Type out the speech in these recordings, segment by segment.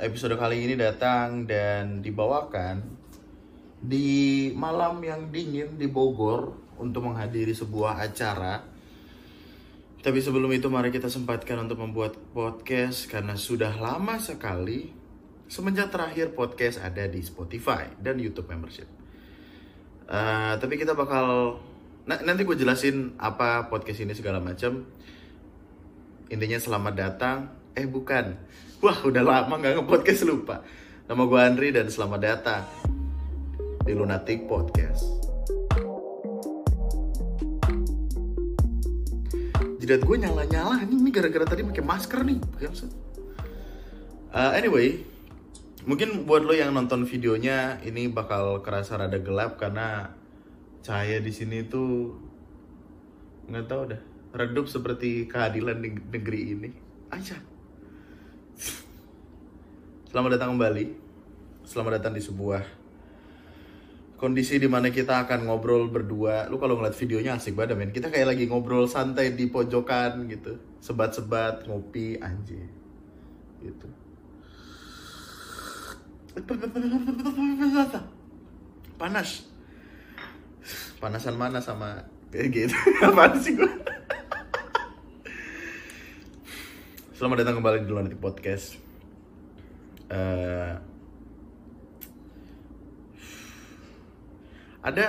Episode kali ini datang dan dibawakan di malam yang dingin di Bogor untuk menghadiri sebuah acara. Tapi sebelum itu mari kita sempatkan untuk membuat podcast karena sudah lama sekali semenjak terakhir podcast ada di Spotify dan YouTube Membership. Tapi kita bakal nanti gue jelasin apa podcast ini segala macam. Intinya selamat datang. Bukan. Wah, udah lama gak nge-podcast, lupa. Nama gue Andri dan selamat datang di Lunatic Podcast. Jidat gue nyala-nyala, ini gara-gara tadi pakai masker nih. Anyway, mungkin buat lo yang nonton videonya, ini bakal kerasa rada gelap karena cahaya di sini tuh gak tahu dah, redup seperti keadilan negeri ini. Aja. Selamat datang kembali. Selamat datang di sebuah kondisi di mana kita akan ngobrol berdua. Lu kalau ngeliat videonya asik banget, men. Kita kayak lagi ngobrol santai di pojokan gitu, sebat-sebat, ngopi, anjir. Gitu. Panas. Panasan mana sama kayak gitu. Apaan sih gua? Selamat datang kembali di Lunatic Podcast.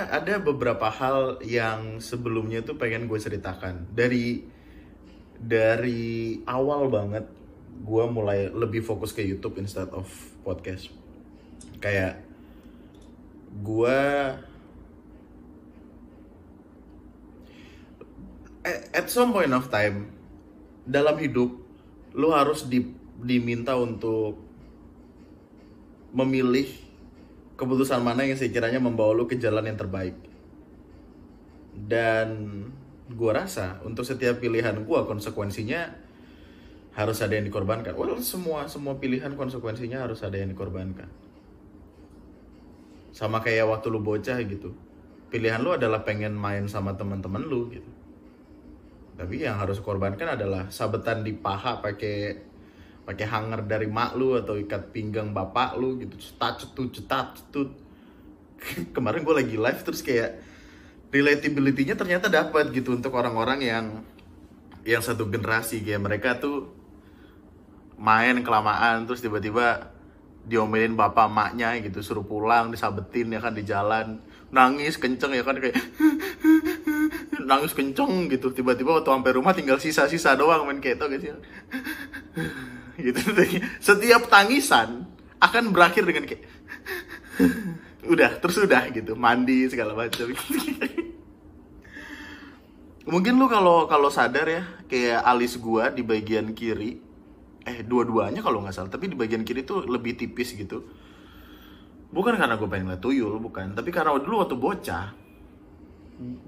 Ada beberapa hal yang sebelumnya tuh pengen gue ceritakan. Dari awal banget gue mulai lebih fokus ke YouTube instead of podcast. Kayak gue at some point of time dalam hidup lu harus diminta untuk memilih keputusan mana yang sekiranya membawa lu ke jalan yang terbaik. Dan gua rasa untuk setiap pilihan gua konsekuensinya harus ada yang dikorbankan. Well, semua pilihan konsekuensinya harus ada yang dikorbankan. Sama kayak waktu lu bocah gitu. Pilihan lu adalah pengen main sama teman-teman lu gitu. Tapi yang harus korbankan adalah sabetan di paha pakai hanger dari mak lu atau ikat pinggang bapak lu gitu. Cetat cetut. Kemarin gue lagi live terus kayak relatability-nya ternyata dapat gitu untuk orang-orang yang satu generasi, kayak mereka tuh main kelamaan terus tiba-tiba diomelin bapak maknya gitu, suruh pulang, disabetin ya kan di jalan, nangis kenceng ya kan, kayak nangis kenceng gitu, tiba-tiba waktu sampai rumah tinggal sisa-sisa doang, main keto gitu. Gitu. Setiap tangisan akan berakhir dengan kayak udah gitu, mandi segala macam. Mungkin lu kalau sadar ya, kayak alis gua di bagian kiri, dua-duanya kalau nggak salah, tapi di bagian kiri tuh lebih tipis gitu. Bukan karena gua pengen ngeliat tuyul, bukan, tapi karena dulu waktu bocah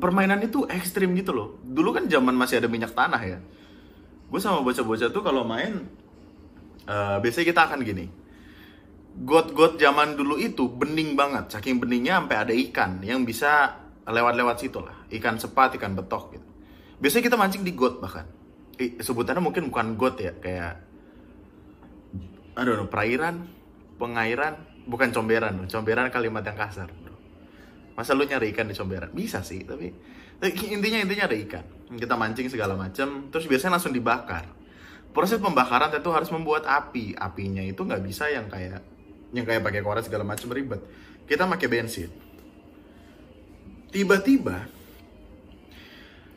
permainan itu ekstrim gitu loh. Dulu kan zaman masih ada minyak tanah ya. Gue sama bocah-bocah tuh kalau main biasanya kita akan gini. Got-got zaman dulu itu bening banget, saking beningnya sampai ada ikan yang bisa lewat-lewat situ lah. Ikan sepat, ikan betok gitu. Biasanya kita mancing di got bahkan. Sebutannya mungkin bukan got ya, kayak perairan, pengairan, bukan comberan. Comberan kalimat yang kasar. Masa lu nyari ikan di comberan? Bisa sih, tapi intinya ada ikan. Kita mancing segala macam, terus biasanya langsung dibakar. Proses pembakaran itu harus membuat api. Apinya itu nggak bisa yang kayak pakai korek segala macam, ribet. Kita pakai bensin. Tiba-tiba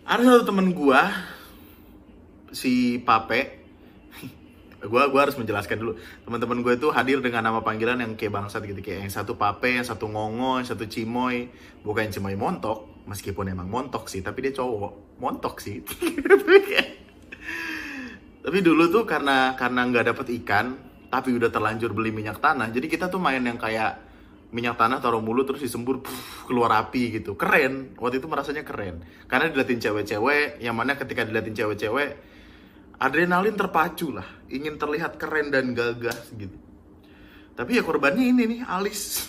ada satu temen gua, si Pape. Gua harus menjelaskan dulu, teman-teman gue itu hadir dengan nama panggilan yang kayak bangsat gitu, kayak yang satu Pape, yang satu Ngongo, yang satu Cimoy. Bukan Cimoy montok, meskipun emang montok sih, tapi dia cowok montok sih. Tapi dulu tuh karena nggak dapet ikan, tapi udah terlanjur beli minyak tanah, jadi kita tuh main yang kayak minyak tanah taruh mulut terus disembur, keluar api gitu. Keren, waktu itu merasanya keren karena diliatin cewek-cewek, yang mana ketika diliatin cewek-cewek adrenalin terpacu lah, ingin terlihat keren dan gagah gitu. Tapi ya korbannya ini nih, alis.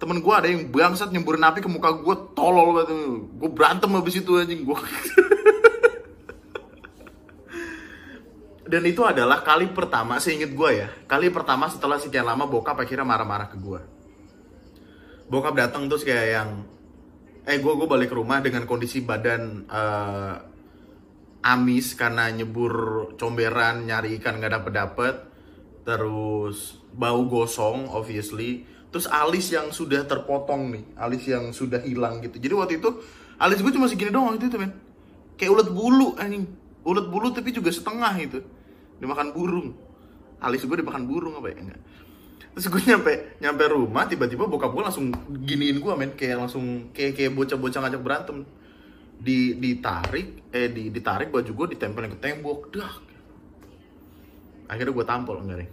Temen gue ada yang bangsat nyemburin api ke muka gue, tolol banget. Gue berantem habis itu anjing gue. Dan itu adalah kali pertama, seinget gue ya, kali pertama setelah sekian lama bokap akhirnya marah-marah ke gue. Bokap datang terus kayak yang, gue balik ke rumah dengan kondisi badan amis karena nyebur comberan, nyari ikan gak dapet-dapet. Terus bau gosong, obviously. Terus alis yang sudah terpotong nih, alis yang sudah hilang gitu. Jadi waktu itu, alis gue cuma segini doang waktu itu, men. Kayak ulet bulu, anjing. Ulet bulu tapi juga setengah itu, dimakan burung. Alis gue dimakan burung apa ya, enggak. Terus gue nyampe rumah, tiba-tiba bokap gue langsung giniin gue, men. Kayak langsung kayak bocah-bocah ngajak berantem. Ditarik baju gue, ditempelin ke tembok. Dah. Akhirnya gue tampol, enggak nih.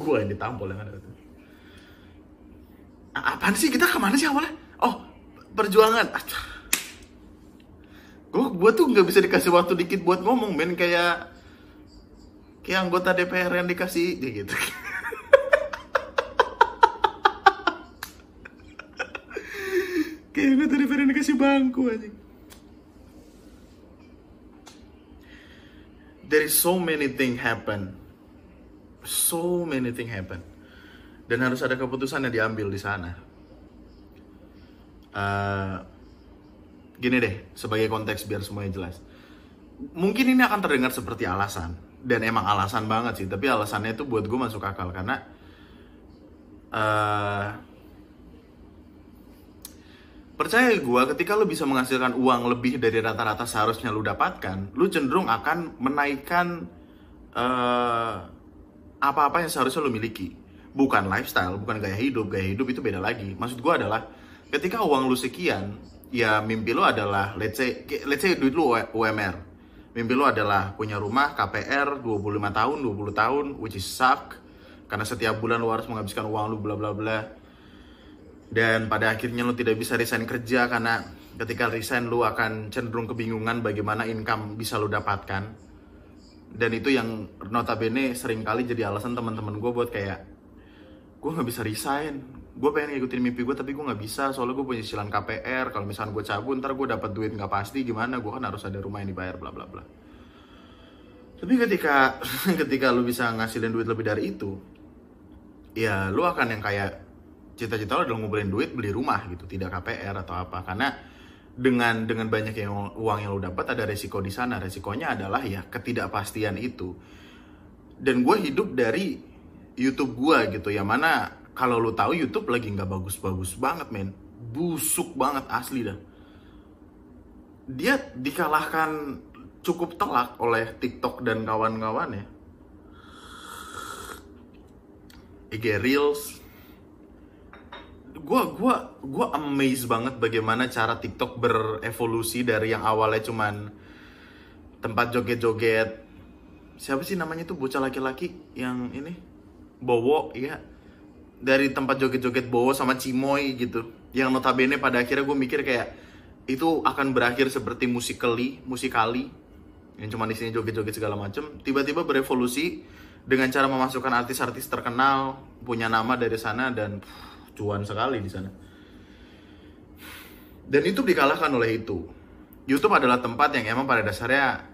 Gue yang ditampol yang ada itu. Apaan sih, kita kemana sih awalnya? Oh, perjuangan. Gue tuh nggak bisa dikasih waktu dikit buat ngomong, men. Kayak anggota DPR yang dikasih ya gitu. Kayak anggota DPR yang dikasih bangku aja. There is so many thing happen, so many thing happen, dan harus ada keputusan yang diambil di sana. Gini deh, sebagai konteks biar semuanya jelas. Mungkin ini akan terdengar seperti alasan, dan emang alasan banget sih, tapi alasannya itu buat gue masuk akal. Karena percaya gue, ketika lo bisa menghasilkan uang lebih dari rata-rata seharusnya lo dapatkan, lo cenderung akan menaikkan apa-apa yang seharusnya lo miliki. Bukan lifestyle, bukan gaya hidup itu beda lagi. Maksud gue adalah, ketika uang lo sekian, ya mimpi lo adalah, let's say duit lo UMR. Mimpi lo adalah punya rumah, KPR, 25 tahun, 20 tahun, which is suck. Karena setiap bulan lo harus menghabiskan uang lo, bla bla bla. Dan pada akhirnya lo tidak bisa resign kerja, karena ketika resign lo akan cenderung kebingungan bagaimana income bisa lo dapatkan. Dan itu yang notabene sering kali jadi alasan teman-teman gue buat kayak, gue gak bisa resign. Gue pengen ngikutin mimpi gue tapi gue gak bisa, soalnya gue punya cicilan KPR. Kalau misalkan gue cabut, ntar gue dapat duit gak pasti, gimana, gue kan harus ada rumah yang dibayar, bla bla bla. Tapi ketika lu bisa ngasilin duit lebih dari itu, ya lu akan yang kayak cita-cita lu adalah ngumpulin duit beli rumah gitu, tidak KPR atau apa. Karena dengan banyak yang uang yang lu dapat, ada resiko di sana. Resikonya adalah ya ketidakpastian itu. Dan gue hidup dari YouTube gue gitu, yang mana kalau lo tahu YouTube lagi nggak bagus-bagus banget, men. Busuk banget asli dah. Dia dikalahkan cukup telak oleh TikTok dan kawan-kawannya. IG Reels. Gua amazed banget bagaimana cara TikTok berevolusi dari yang awalnya cuman tempat joget-joget. Siapa sih namanya tuh bocah laki-laki yang ini? Bowo, iya. Dari tempat joget-joget Bowo sama Cimoy gitu, yang notabene pada akhirnya gue mikir kayak itu akan berakhir seperti musikali yang cuma di sini joget-joget segala macem, tiba-tiba berevolusi dengan cara memasukkan artis-artis terkenal, punya nama dari sana, dan cuan sekali di sana. Dan YouTube dikalahkan oleh itu. YouTube adalah tempat yang emang pada dasarnya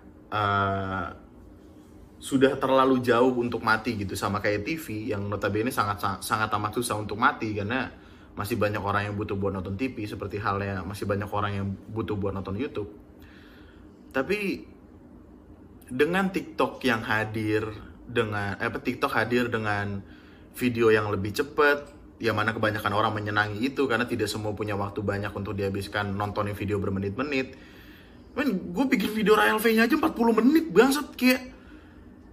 sudah terlalu jauh untuk mati gitu, sama kayak TV yang notabene sangat amat susah untuk mati, karena masih banyak orang yang butuh buat nonton TV, seperti halnya masih banyak orang yang butuh buat nonton YouTube. Tapi dengan TikTok yang hadir dengan TikTok hadir dengan video yang lebih cepat, yang mana kebanyakan orang menyenangi itu karena tidak semua punya waktu banyak untuk dihabiskan nontonin video bermenit-menit. Men, gue bikin video RLV-nya aja 40 menit bangsat, kayak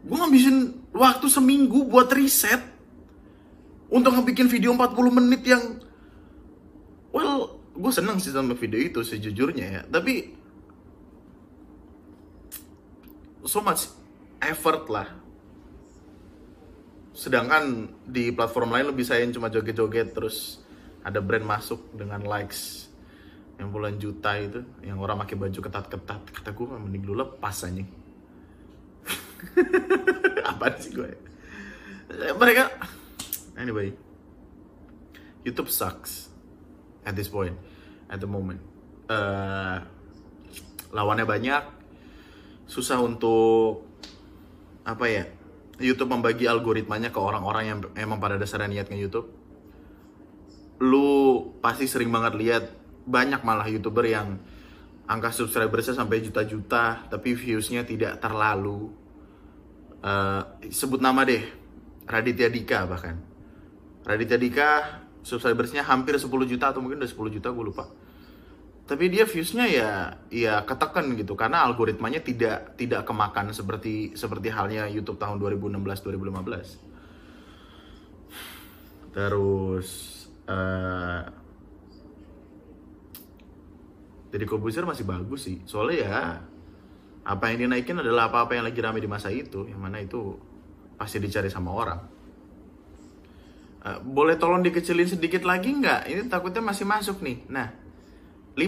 gue ngabisin waktu seminggu buat riset untuk ngebikin video 40 menit yang, well, gue seneng sih sama video itu sejujurnya ya. Tapi so much effort lah. Sedangkan di platform lain lebih sayang cuma joget-joget terus ada brand masuk dengan likes yang puluhan juta itu, yang orang pakai baju ketat-ketat. Kata gue mending dulu lepas aja. Apaan sih gue? Mereka, anyway, YouTube sucks at this point, at the moment. Lawannya banyak, susah untuk apa ya, YouTube membagi algoritmanya ke orang-orang yang emang pada dasarnya niat nge-YouTube. Lu pasti sering banget lihat banyak malah YouTuber yang angka subscribersnya sampai juta-juta tapi viewsnya tidak terlalu. Sebut nama deh, Raditya Dika bahkan. Raditya Dika subscribersnya hampir 10 juta atau mungkin udah 10 juta gue lupa. Tapi dia viewsnya ya ketekan gitu karena algoritmanya tidak kemakan seperti halnya YouTube tahun 2016-2015. Terus jadi Kobuser masih bagus sih. Soalnya ya apa yang dinaikin adalah apa-apa yang lagi rame di masa itu, yang mana itu pasti dicari sama orang. Boleh tolong dikecilin sedikit lagi nggak? Ini takutnya masih masuk nih. Nah, 5,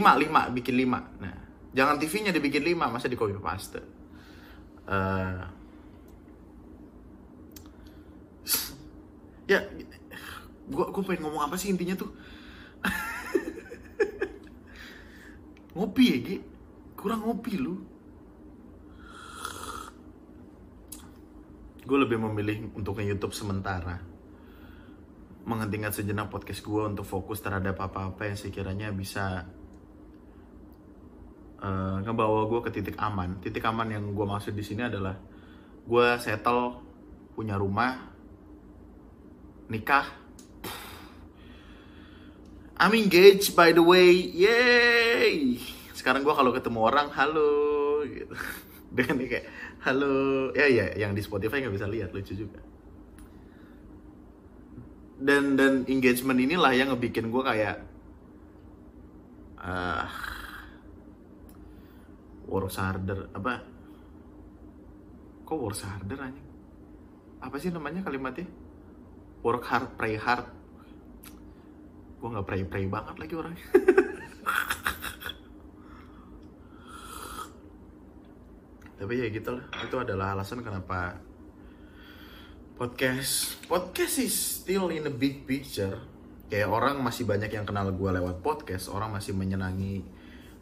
bikin 5. Nah, jangan TV-nya dibikin 5, masa di copy paste. Ya, gue pengen ngomong apa sih intinya tuh? Ngopi ya, Gi? Kurang ngopi lu. Gue lebih memilih untuk nge-YouTube sementara. Menghentikan sejenak podcast gue untuk fokus terhadap apa-apa yang sekiranya bisa ngebawa gue ke titik aman. Titik aman yang gue maksud di sini adalah gue settle, punya rumah, nikah. I'm engaged by the way, yay! Sekarang gue kalau ketemu orang halo, gitu. Dengan kayak halo, ya yang di Spotify nggak bisa lihat, lucu juga. Dan engagement inilah yang ngebikin gue kayak works harder, apa? Kok works harder anjing? Apa sih namanya kalimatnya? Work hard, pray hard. Gue gak pray banget lagi orangnya. Tapi ya gitu lah, itu adalah alasan kenapa podcast is still in the big picture. Kayak orang masih banyak yang kenal gue lewat podcast, orang masih menyenangi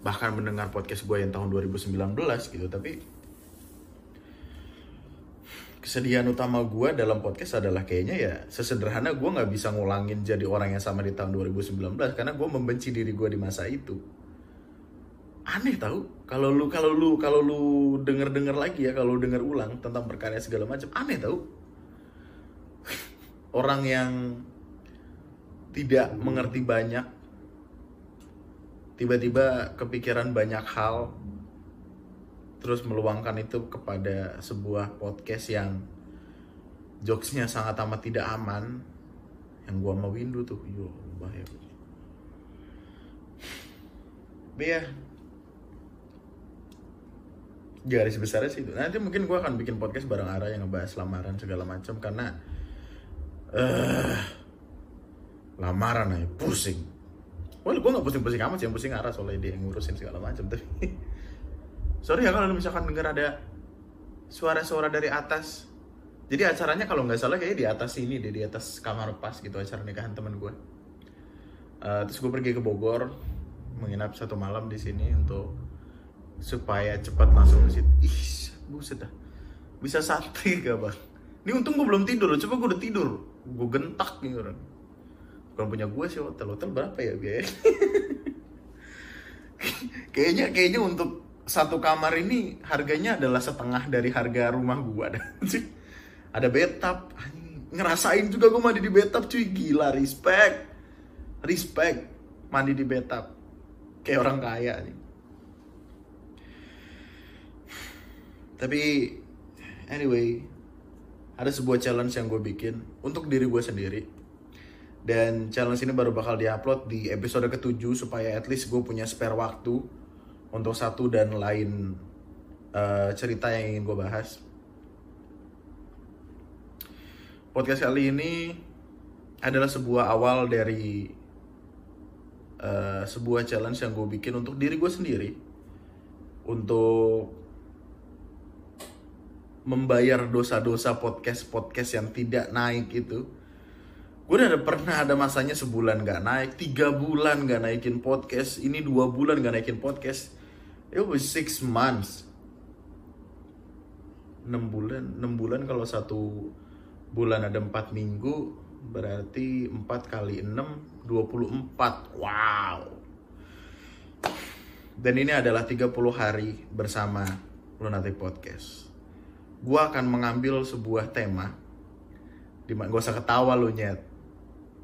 bahkan mendengar podcast gue yang tahun 2019 gitu. Tapi kesedihan utama gue dalam podcast adalah kayaknya ya sesederhana gue gak bisa ngulangin jadi orang yang sama di tahun 2019 karena gue membenci diri gue di masa itu. Aneh tahu, kalau lu denger lagi ya, kalau denger ulang tentang perkaranya segala macam, aneh tahu. Orang yang tidak mengerti banyak tiba-tiba kepikiran banyak hal, terus meluangkan itu kepada sebuah podcast yang jokesnya sangat amat tidak aman, yang gua mau windu tuh, yo bahaya. Ya, garis besarnya sih itu. Nanti mungkin gua akan bikin podcast bareng Ara yang ngebahas lamaran segala macam karena lamaran aja pusing. Walau gue gak pusing-pusing amat sih, yang pusing Arah soalnya dia yang ngurusin segala macam. Tapi sorry ya kalau misalkan denger ada suara-suara dari atas. Jadi acaranya kalau gak salah kayaknya di atas sini deh, di atas kamar pas gitu acara nikahan teman gue. Terus gue pergi ke Bogor, menginap satu malam di sini untuk supaya cepat langsung ke situ. Ih, buset dah. Bisa santai gak bang? Ini untung gue belum tidur, coba gue udah tidur. Gue gentak nih orang. Bukan punya gue sih hotel berapa ya biaya? kayaknya untuk satu kamar ini harganya adalah setengah dari harga rumah gue. Ada bathtub, ngerasain juga gue mandi di bathtub cuy, gila, respect mandi di bathtub kayak orang kaya nih. Tapi anyway, ada sebuah challenge yang gue bikin untuk diri gue sendiri. Dan challenge ini baru bakal diupload di episode ke-7 supaya at least gue punya spare waktu untuk satu dan lain cerita yang ingin gue bahas. Podcast kali ini adalah sebuah awal dari sebuah challenge yang gue bikin untuk diri gue sendiri. Untuk membayar dosa-dosa podcast-podcast yang tidak naik itu. Gue udah pernah ada masanya sebulan gak naik, 3 bulan gak naikin podcast, ini 2 bulan gak naikin podcast. It was 6 months. 6 bulan kalau 1 bulan ada 4 minggu berarti 4 kali 6, 24. Wow. Dan ini adalah 30 hari bersama Lunatic Podcast. Gua akan mengambil sebuah tema. Gak usah ketawa lu, nyet.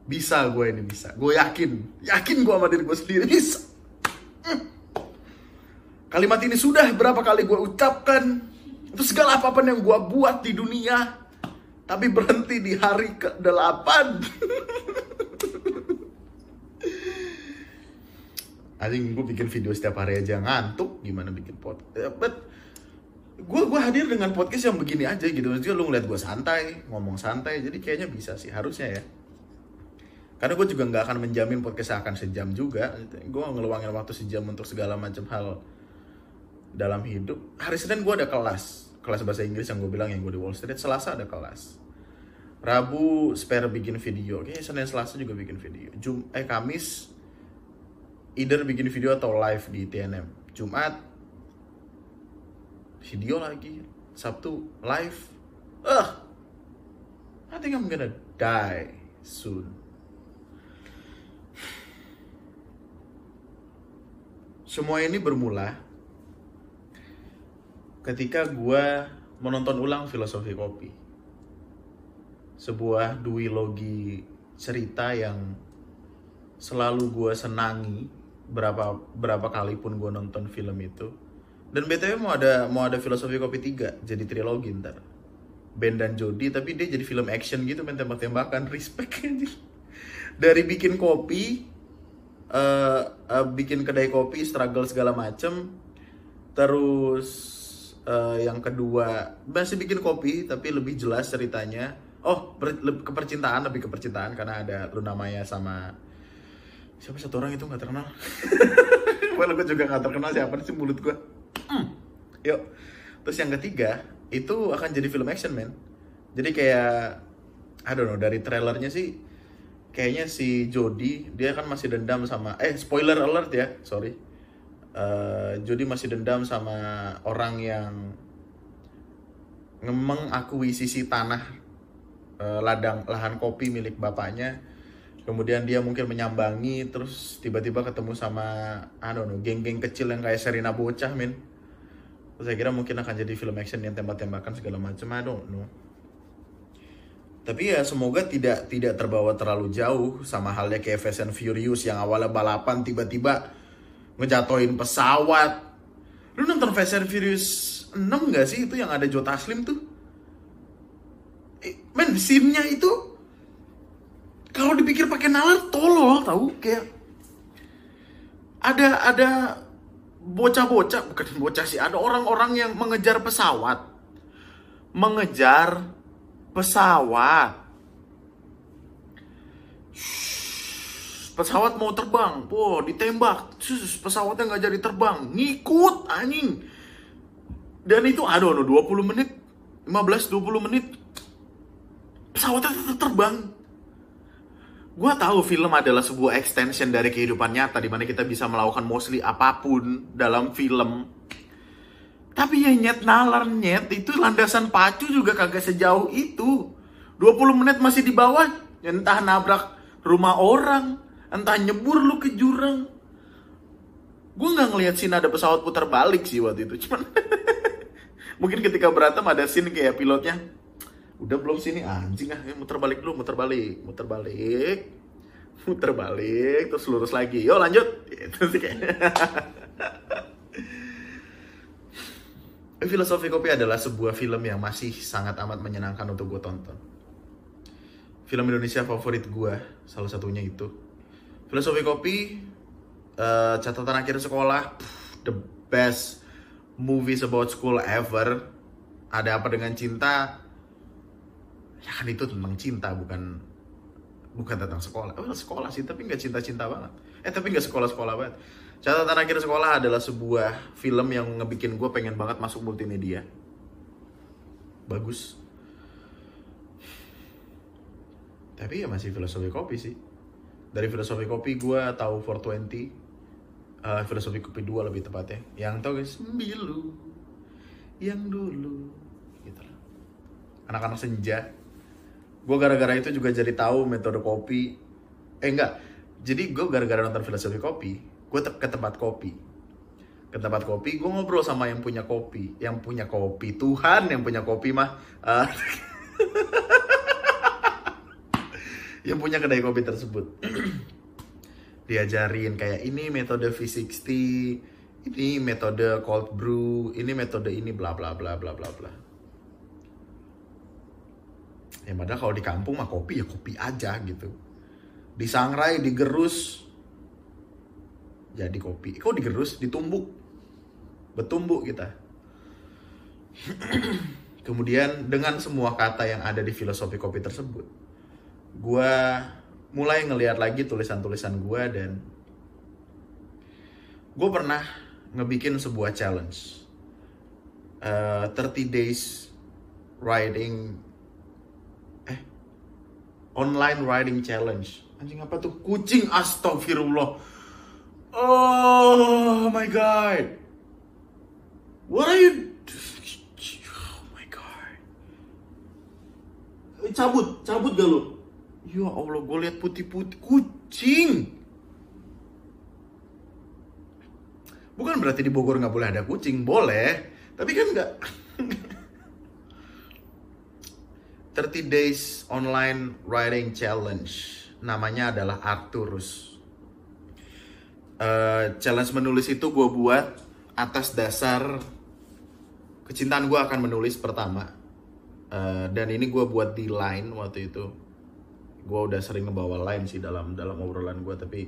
Bisa, gue ini bisa. Gue yakin. Yakin gue sama diri gue sendiri bisa. Kalimat ini sudah berapa kali gue ucapkan. Itu segala apapun yang gue buat di dunia. Tapi berhenti di hari ke-8. Anjing, gue bikin video setiap hari aja ngantuk. Gimana bikin podcast. But gue hadir dengan podcast yang begini aja gitu. Maksudnya lu ngeliat gue santai. Ngomong santai. Jadi kayaknya bisa sih. Harusnya ya. Karena gue juga gak akan menjamin podcast akan sejam juga. Gue ngeluangin waktu sejam untuk segala macam hal dalam hidup. Hari Senin gue ada kelas. Kelas bahasa Inggris yang gue bilang yang gue di Wall Street. Selasa ada kelas. Rabu spare bikin video. Kayaknya Senin Selasa juga bikin video. Kamis either bikin video atau live di TnM. Jumat video lagi. Sabtu live. I think I'm gonna die soon. Semua ini bermula ketika gue menonton ulang Filosofi Kopi. Sebuah duologi cerita yang selalu gue senangi berapa kali pun gue nonton film itu. Dan BTW mau ada Filosofi Kopi 3 jadi trilogi ntar. Ben dan Jody, tapi dia jadi film action gitu, main tembak-tembakan, respect aja. Dari bikin kopi, bikin kedai kopi, struggle segala macem. Terus yang kedua masih bikin kopi tapi lebih jelas ceritanya. Kepercintaan karena ada Luna Maya sama siapa satu orang itu nggak terkenal. Well, gue juga nggak terkenal siapa sih, mulut gue. Yuk, terus yang ketiga itu akan jadi film action, man. Jadi kayak I don't know, dari trailernya sih kayaknya si Jody, dia kan masih dendam sama... spoiler alert ya, sorry. Jody masih dendam sama orang yang mengakui sisi tanah lahan kopi milik bapaknya. Kemudian dia mungkin menyambangi, terus tiba-tiba ketemu sama... I don't know, geng-geng kecil yang kayak Serena Bocah, min. Terus saya kira mungkin akan jadi film action yang tembak-tembakan segala macam, I don't know. Tapi ya semoga tidak terbawa terlalu jauh, sama halnya kayak Fast and Furious yang awalnya balapan tiba-tiba ngejatoin pesawat. Lu nonton Fast and Furious 6 gak sih? Itu yang ada Jota Aslim tuh. Men, scene-nya itu kalau dipikir pakai nalar tolol tahu, kayak ada bocah-bocah, bukan bocah sih, ada orang-orang yang mengejar pesawat. Pesawat mau terbang, ditembak. Pesawatnya nggak jadi terbang, ngikut anjing. Dan itu 20 menit, 15-20 menit pesawatnya tetap terbang. Gua tahu film adalah sebuah extension dari kehidupan nyata di mana kita bisa melakukan mostly apapun dalam film. Tapi ya nyet, nalar nyet, itu landasan pacu juga kagak sejauh itu. 20 menit masih di bawah, entah nabrak rumah orang, entah nyebur lu ke jurang. Gue gak ngeliat scene ada pesawat putar balik sih waktu itu, cuman mungkin ketika berantem ada scene kayak pilotnya, udah belum sini anjing, muter balik, terus lurus lagi, yo lanjut. Itu sih kayaknya. Filosofi Kopi adalah sebuah film yang masih sangat amat menyenangkan untuk gue tonton. Film Indonesia favorit gue, salah satunya itu Filosofi Kopi. Catatan Akhir Sekolah, the best movies about school ever. Ada Apa Dengan Cinta, ya kan itu tentang cinta, bukan tentang sekolah. Sekolah sih, tapi nggak cinta-cinta banget. Tapi nggak sekolah-sekolah banget. Catatan Akhir Sekolah adalah sebuah film yang ngebikin gue pengen banget masuk multimedia. Bagus. Tapi ya masih Filosofi Kopi sih. Dari Filosofi Kopi gue tahu 420. Filosofi Kopi 2 lebih tepatnya. Yang tau guys, Milu. Yang dulu. Gitu. anak-anak senja. Gue gara-gara itu juga jadi tahu metode kopi. Jadi gue gara-gara nonton Filosofi Kopi, gue ke tempat kopi. Ke tempat kopi, gue ngobrol sama yang punya kopi. Yang punya kopi, Tuhan yang punya kopi mah. Yang punya kedai kopi tersebut. Diajarin kayak ini metode V60, ini metode cold brew, ini metode ini bla bla bla bla bla bla. Ya padahal kalau di kampung mah kopi ya kopi aja gitu. Disangrai, digerus, jadi kopi. Kok digerus? Ditumbuk. Betumbuk kita. Kemudian dengan semua kata yang ada di Filosofi Kopi tersebut, gue mulai ngelihat lagi tulisan-tulisan gue, dan gue pernah ngebikin sebuah challenge 30 days writing online writing challenge. Anjing apa tuh? Kucing, astagfirullah. Oh my god. What are you? Oh my god. Cabut gak lu? Ya Allah, gue liat putih-putih. Kucing. Bukan berarti di Bogor gak boleh ada kucing. Boleh. Tapi kan gak. 30 Days Online Writing Challenge. Namanya adalah Arcturus. Challenge menulis itu gue buat atas dasar kecintaan gue akan menulis pertama. Dan ini gue buat di Line waktu itu. Gue udah sering ngebawa Line sih dalam obrolan gue, tapi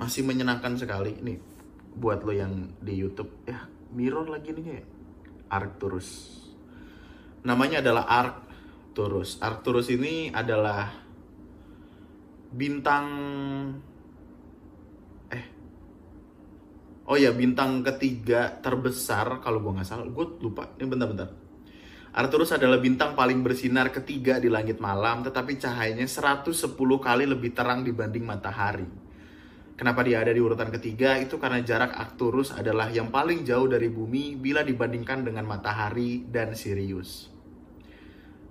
masih menyenangkan sekali. Ini buat lo yang di YouTube ya, mirror lagi nih ya. Arcturus. Namanya adalah Arcturus. Arcturus ini adalah bintang bintang ketiga terbesar kalau gue nggak salah. Gue lupa. Ini bentar-bentar. Arcturus adalah bintang paling bersinar ketiga di langit malam, tetapi cahayanya 110 kali lebih terang dibanding matahari. Kenapa dia ada di urutan ketiga? Itu karena jarak Arcturus adalah yang paling jauh dari bumi bila dibandingkan dengan matahari dan Sirius.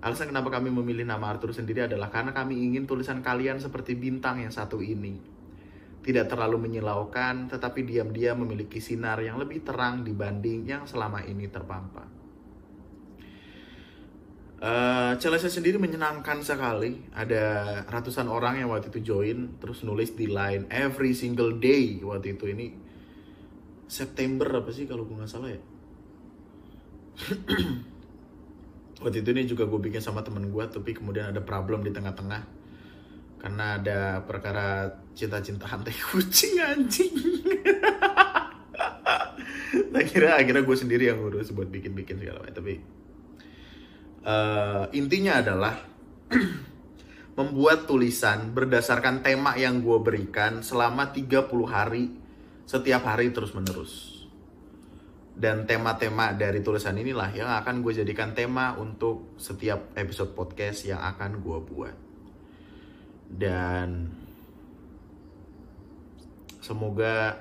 Alasan kenapa kami memilih nama Arcturus sendiri adalah karena kami ingin tulisan kalian seperti bintang yang satu ini. Tidak terlalu menyilaukan, tetapi diam-diam memiliki sinar yang lebih terang dibanding yang selama ini terpampang. Challenge-nya sendiri menyenangkan sekali. Ada ratusan orang yang waktu itu join, terus nulis di Line every single day. Waktu itu ini September apa sih kalau gue gak salah ya. Waktu itu ini juga gue bikin sama temen gue, tapi kemudian ada problem di tengah-tengah karena ada perkara cinta-cintaan teh kucing anjing. Akhirnya gue sendiri yang ngurus buat bikin-bikin segala macam. Tapi intinya adalah membuat tulisan berdasarkan tema yang gue berikan selama 30 hari, setiap hari terus-menerus. Dan tema-tema dari tulisan inilah yang akan gue jadikan tema untuk setiap episode podcast yang akan gue buat. Dan semoga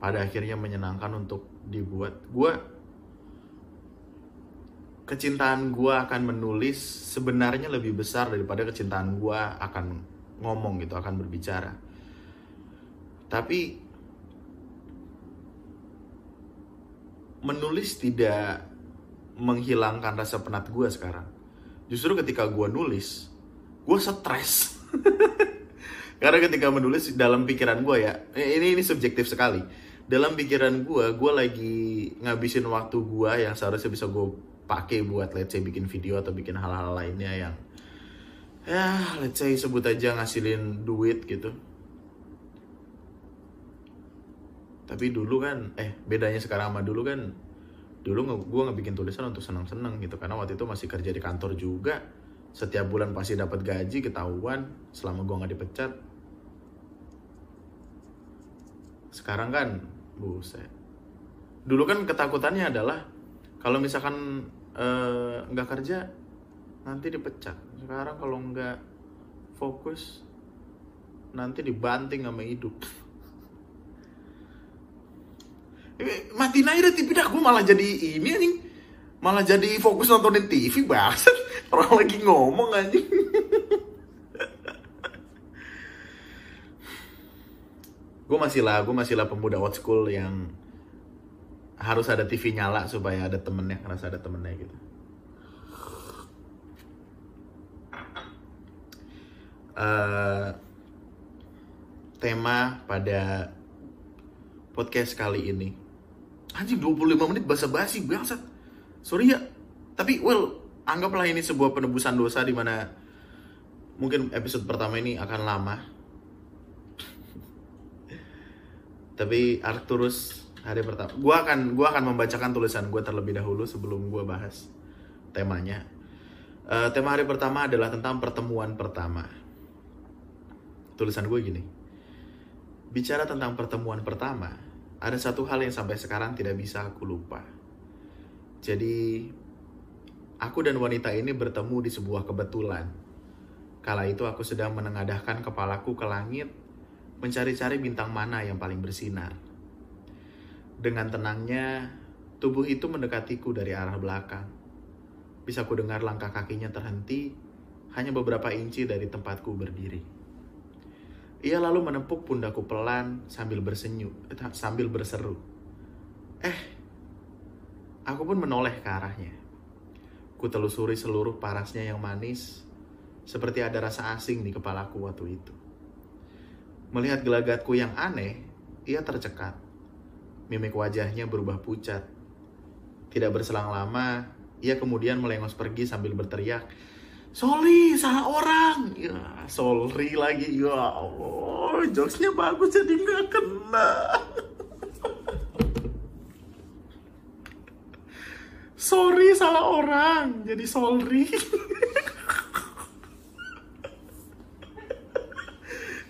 pada akhirnya menyenangkan untuk dibuat. Kecintaan gue akan menulis sebenarnya lebih besar daripada kecintaan gue akan ngomong gitu, akan berbicara. Tapi menulis tidak menghilangkan rasa penat gue sekarang. Justru ketika gue nulis, gue stres. Karena ketika menulis dalam pikiran gue ya, ini subjektif sekali. Dalam pikiran gue lagi ngabisin waktu gue yang seharusnya bisa gue pakai buat let's say bikin video atau bikin hal-hal lainnya yang ya let's say sebut aja ngasilin duit gitu. Tapi dulu kan bedanya sekarang sama dulu kan, dulu gue ngebikin tulisan untuk senang-senang gitu, karena waktu itu masih kerja di kantor juga, setiap bulan pasti dapat gaji, ketahuan selama gue nggak dipecat. Sekarang kan buset. Dulu kan ketakutannya adalah kalau misalkan nggak kerja nanti dipecat. Sekarang kalau nggak fokus nanti dibanting sama hidup. Matiin aja TV dah, gue malah jadi ini anjing. Malah jadi fokus nontonin TV, bangsat. Orang lagi ngomong anjing. Gue masih lah pemuda old school yang harus ada TV nyala supaya ada temennya, ngerasa ada temennya gitu. Tema pada podcast kali ini, anjing 25 menit basa-basi bangsat. Sorry ya, tapi well, anggaplah ini sebuah penebusan dosa di mana mungkin episode pertama ini akan lama. Tapi Arcturus hari pertama, gua akan membacakan tulisan gua terlebih dahulu sebelum gua bahas temanya. Tema hari pertama adalah tentang pertemuan pertama. Tulisan gue gini. Bicara tentang pertemuan pertama, ada satu hal yang sampai sekarang tidak bisa aku lupa. Jadi aku dan wanita ini bertemu di sebuah kebetulan. Kala itu aku sedang menengadahkan kepalaku ke langit, mencari-cari bintang mana yang paling bersinar. Dengan tenangnya, tubuh itu mendekatiku dari arah belakang. Bisa ku dengar langkah kakinya terhenti, hanya beberapa inci dari tempatku berdiri. Ia lalu menepuk pundakku pelan sambil berseru. Aku pun menoleh ke arahnya. Ku telusuri seluruh parasnya yang manis, seperti ada rasa asing di kepalaku waktu itu. Melihat gelagatku yang aneh, ia tercekat. Mimik wajahnya berubah pucat. Tidak berselang lama, ia kemudian melengos pergi sambil berteriak, "Sorry, salah orang." Ya, sorry lagi. Ya Allah, jokesnya bagus jadi nggak kena. Sorry, salah orang. Jadi sorry.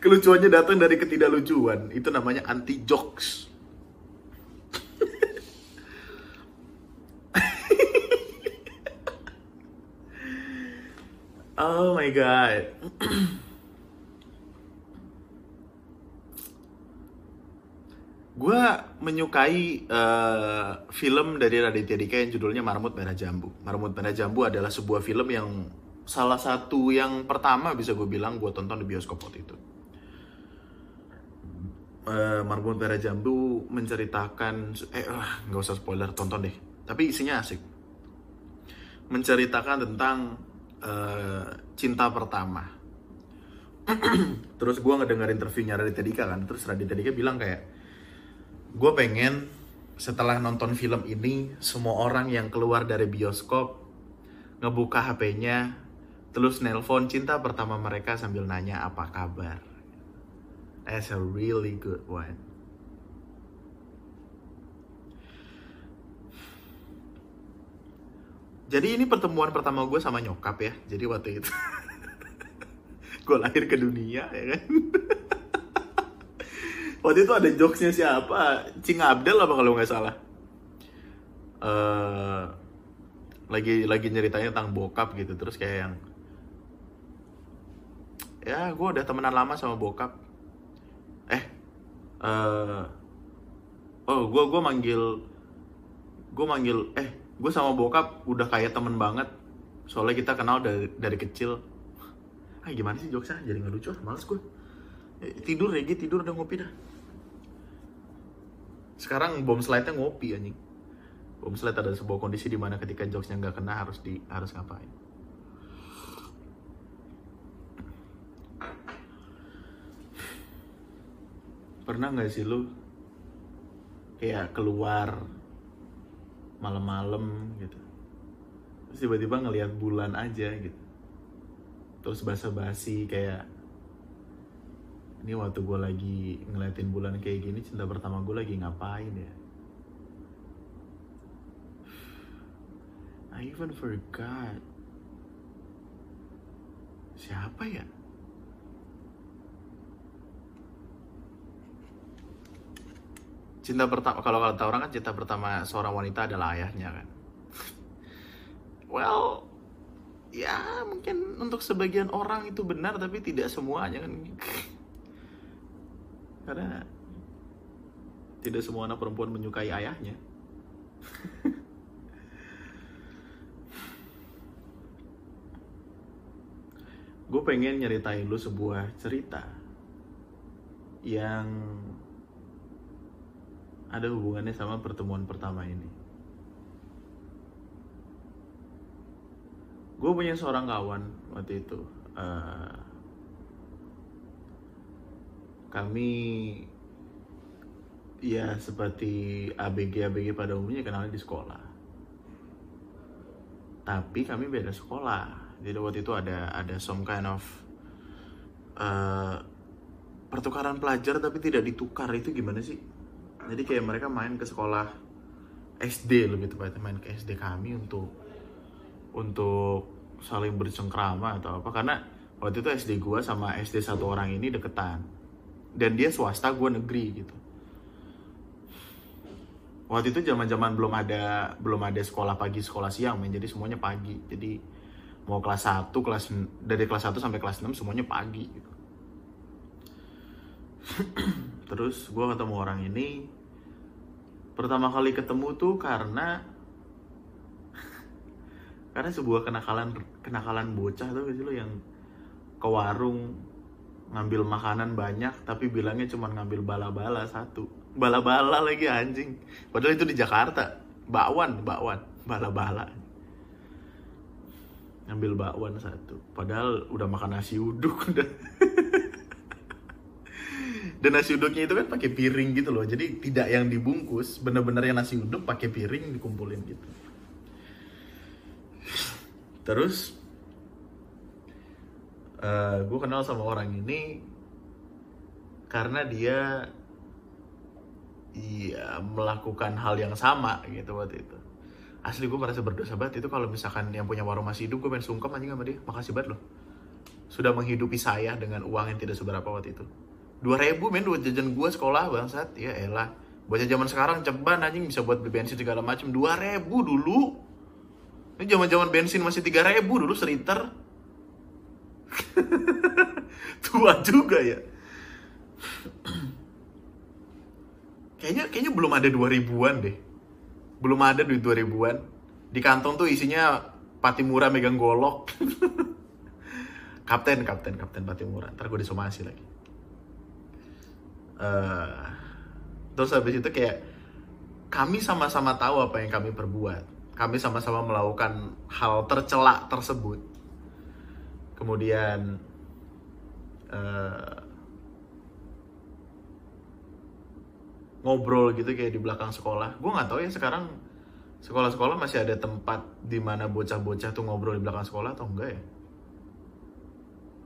Kelucuannya datang dari ketidaklucuan. Itu namanya anti jokes. Oh my god. Gua menyukai film dari Raditya Dika yang judulnya Marmut Berda Jambu. Marmut Berda Jambu adalah sebuah film yang salah satu yang pertama bisa gue bilang gue tonton di bioskop waktu itu. Marmut Berda Jambu menceritakan nggak usah spoiler, tonton deh, tapi isinya asik. Menceritakan tentang cinta pertama. Terus gue ngedengar interviewnya Raditya Dika kan, terus Raditya Dika bilang kayak, gue pengen setelah nonton film ini semua orang yang keluar dari bioskop ngebuka HP-nya terus nelpon cinta pertama mereka sambil nanya apa kabar. That's a really good one. Jadi ini pertemuan pertama gue sama nyokap ya. Jadi waktu itu gue lahir ke dunia ya kan. Waktu itu ada jokesnya siapa? Cing Abdel apa kalau nggak salah. Lagi nyeritanya tentang bokap gitu. Terus kayak yang, ya gue udah temenan lama sama bokap. Gue sama bokap udah kayak temen banget. Soalnya kita kenal dari kecil. Gimana sih jokesnya? Jadi nggak lucu, males gue. Tidur Regi, tidur udah ngopi dah. Sekarang bom slide-nya ngopi anjing. Bom slide ada sebuah kondisi di mana ketika jokesnya nggak kena harus ngapain. Pernah gak sih lu kayak keluar malam-malam gitu, terus tiba-tiba ngelihat bulan aja gitu, terus basa-basi kayak, ini waktu gue lagi ngeliatin bulan kayak gini cinta pertama gue lagi ngapain ya? I even forgot siapa ya? Cinta pertama, kalau kata orang kan cinta pertama seorang wanita adalah ayahnya kan. Well, ya mungkin untuk sebagian orang itu benar, tapi tidak semuanya kan. Karena tidak semua anak perempuan menyukai ayahnya. gue pengen nyeritain lu sebuah cerita yang ada hubungannya sama pertemuan pertama ini. Gue punya seorang kawan waktu itu. Kami ya seperti ABG-ABG pada umumnya kenal di sekolah. Tapi kami beda sekolah. Jadi waktu itu ada some kind of pertukaran pelajar tapi tidak ditukar, itu gimana sih? Jadi kayak mereka main ke sekolah SD, lebih tepatnya main ke SD kami untuk saling bercengkrama atau apa, karena waktu itu SD gua sama SD satu orang ini deketan. Dan dia swasta, gua negeri gitu. Waktu itu zaman-zaman belum ada sekolah pagi, sekolah siang, jadi semuanya pagi. Jadi mau kelas 1, dari kelas 1 sampai kelas 6 semuanya pagi gitu. Terus gue ketemu orang ini. Pertama kali ketemu tuh karena sebuah kenakalan bocah tuh gitu loh, yang ke warung ngambil makanan banyak tapi bilangnya cuma ngambil bala-bala satu. Bala-bala lagi anjing. Padahal itu di Jakarta. Bakwan, bala-bala. Ngambil bakwan satu. Padahal udah makan nasi uduk udah. Dan nasi uduknya itu kan pakai piring gitu loh. Jadi tidak yang dibungkus, bener-bener yang nasi uduk pakai piring dikumpulin gitu. Terus gue kenal sama orang ini karena dia melakukan hal yang sama gitu waktu itu. Asli gue merasa berdosa banget itu, kalau misalkan yang punya warung masih hidup gue pengen sungkem aja sama dia. Makasih banget loh, sudah menghidupi saya dengan uang yang tidak seberapa waktu itu. 2.000 buat jajan gue sekolah, bangsat. Ya elah, bocah zaman sekarang ceban anjing, bisa buat beli bensin segala macam. 2.000 dulu. Ini zaman-zaman bensin masih 3.000 dulu seliter. Tua juga ya. Kayaknya belum ada 2.000-an deh. Belum ada duit 2.000-an. Di kantong tuh isinya Patimura megang golok. Kapten Patimura. Ntar gue disomasi lagi. Terus habis itu kayak kami sama-sama tahu apa yang kami perbuat. Kami sama-sama melakukan hal tercela tersebut. Kemudian ngobrol gitu kayak di belakang sekolah. Gue nggak tahu ya sekarang sekolah-sekolah masih ada tempat di mana bocah-bocah tuh ngobrol di belakang sekolah atau enggak ya.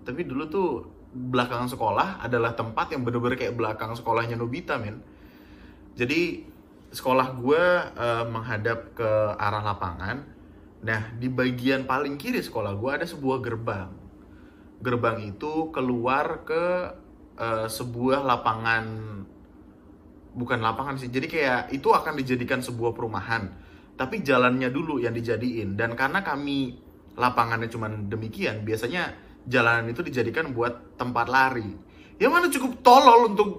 Tapi dulu tuh belakang sekolah adalah tempat yang bener-bener kayak belakang sekolahnya Nobita, men. Jadi sekolah gue menghadap ke arah lapangan. Nah, di bagian paling kiri sekolah gue ada sebuah gerbang. Gerbang itu keluar ke sebuah lapangan. Bukan lapangan sih, jadi kayak itu akan dijadikan sebuah perumahan. Tapi jalannya dulu yang dijadiin. Dan karena kami lapangannya cuma demikian, biasanya jalanan itu dijadikan buat tempat lari. Yang mana cukup tolol untuk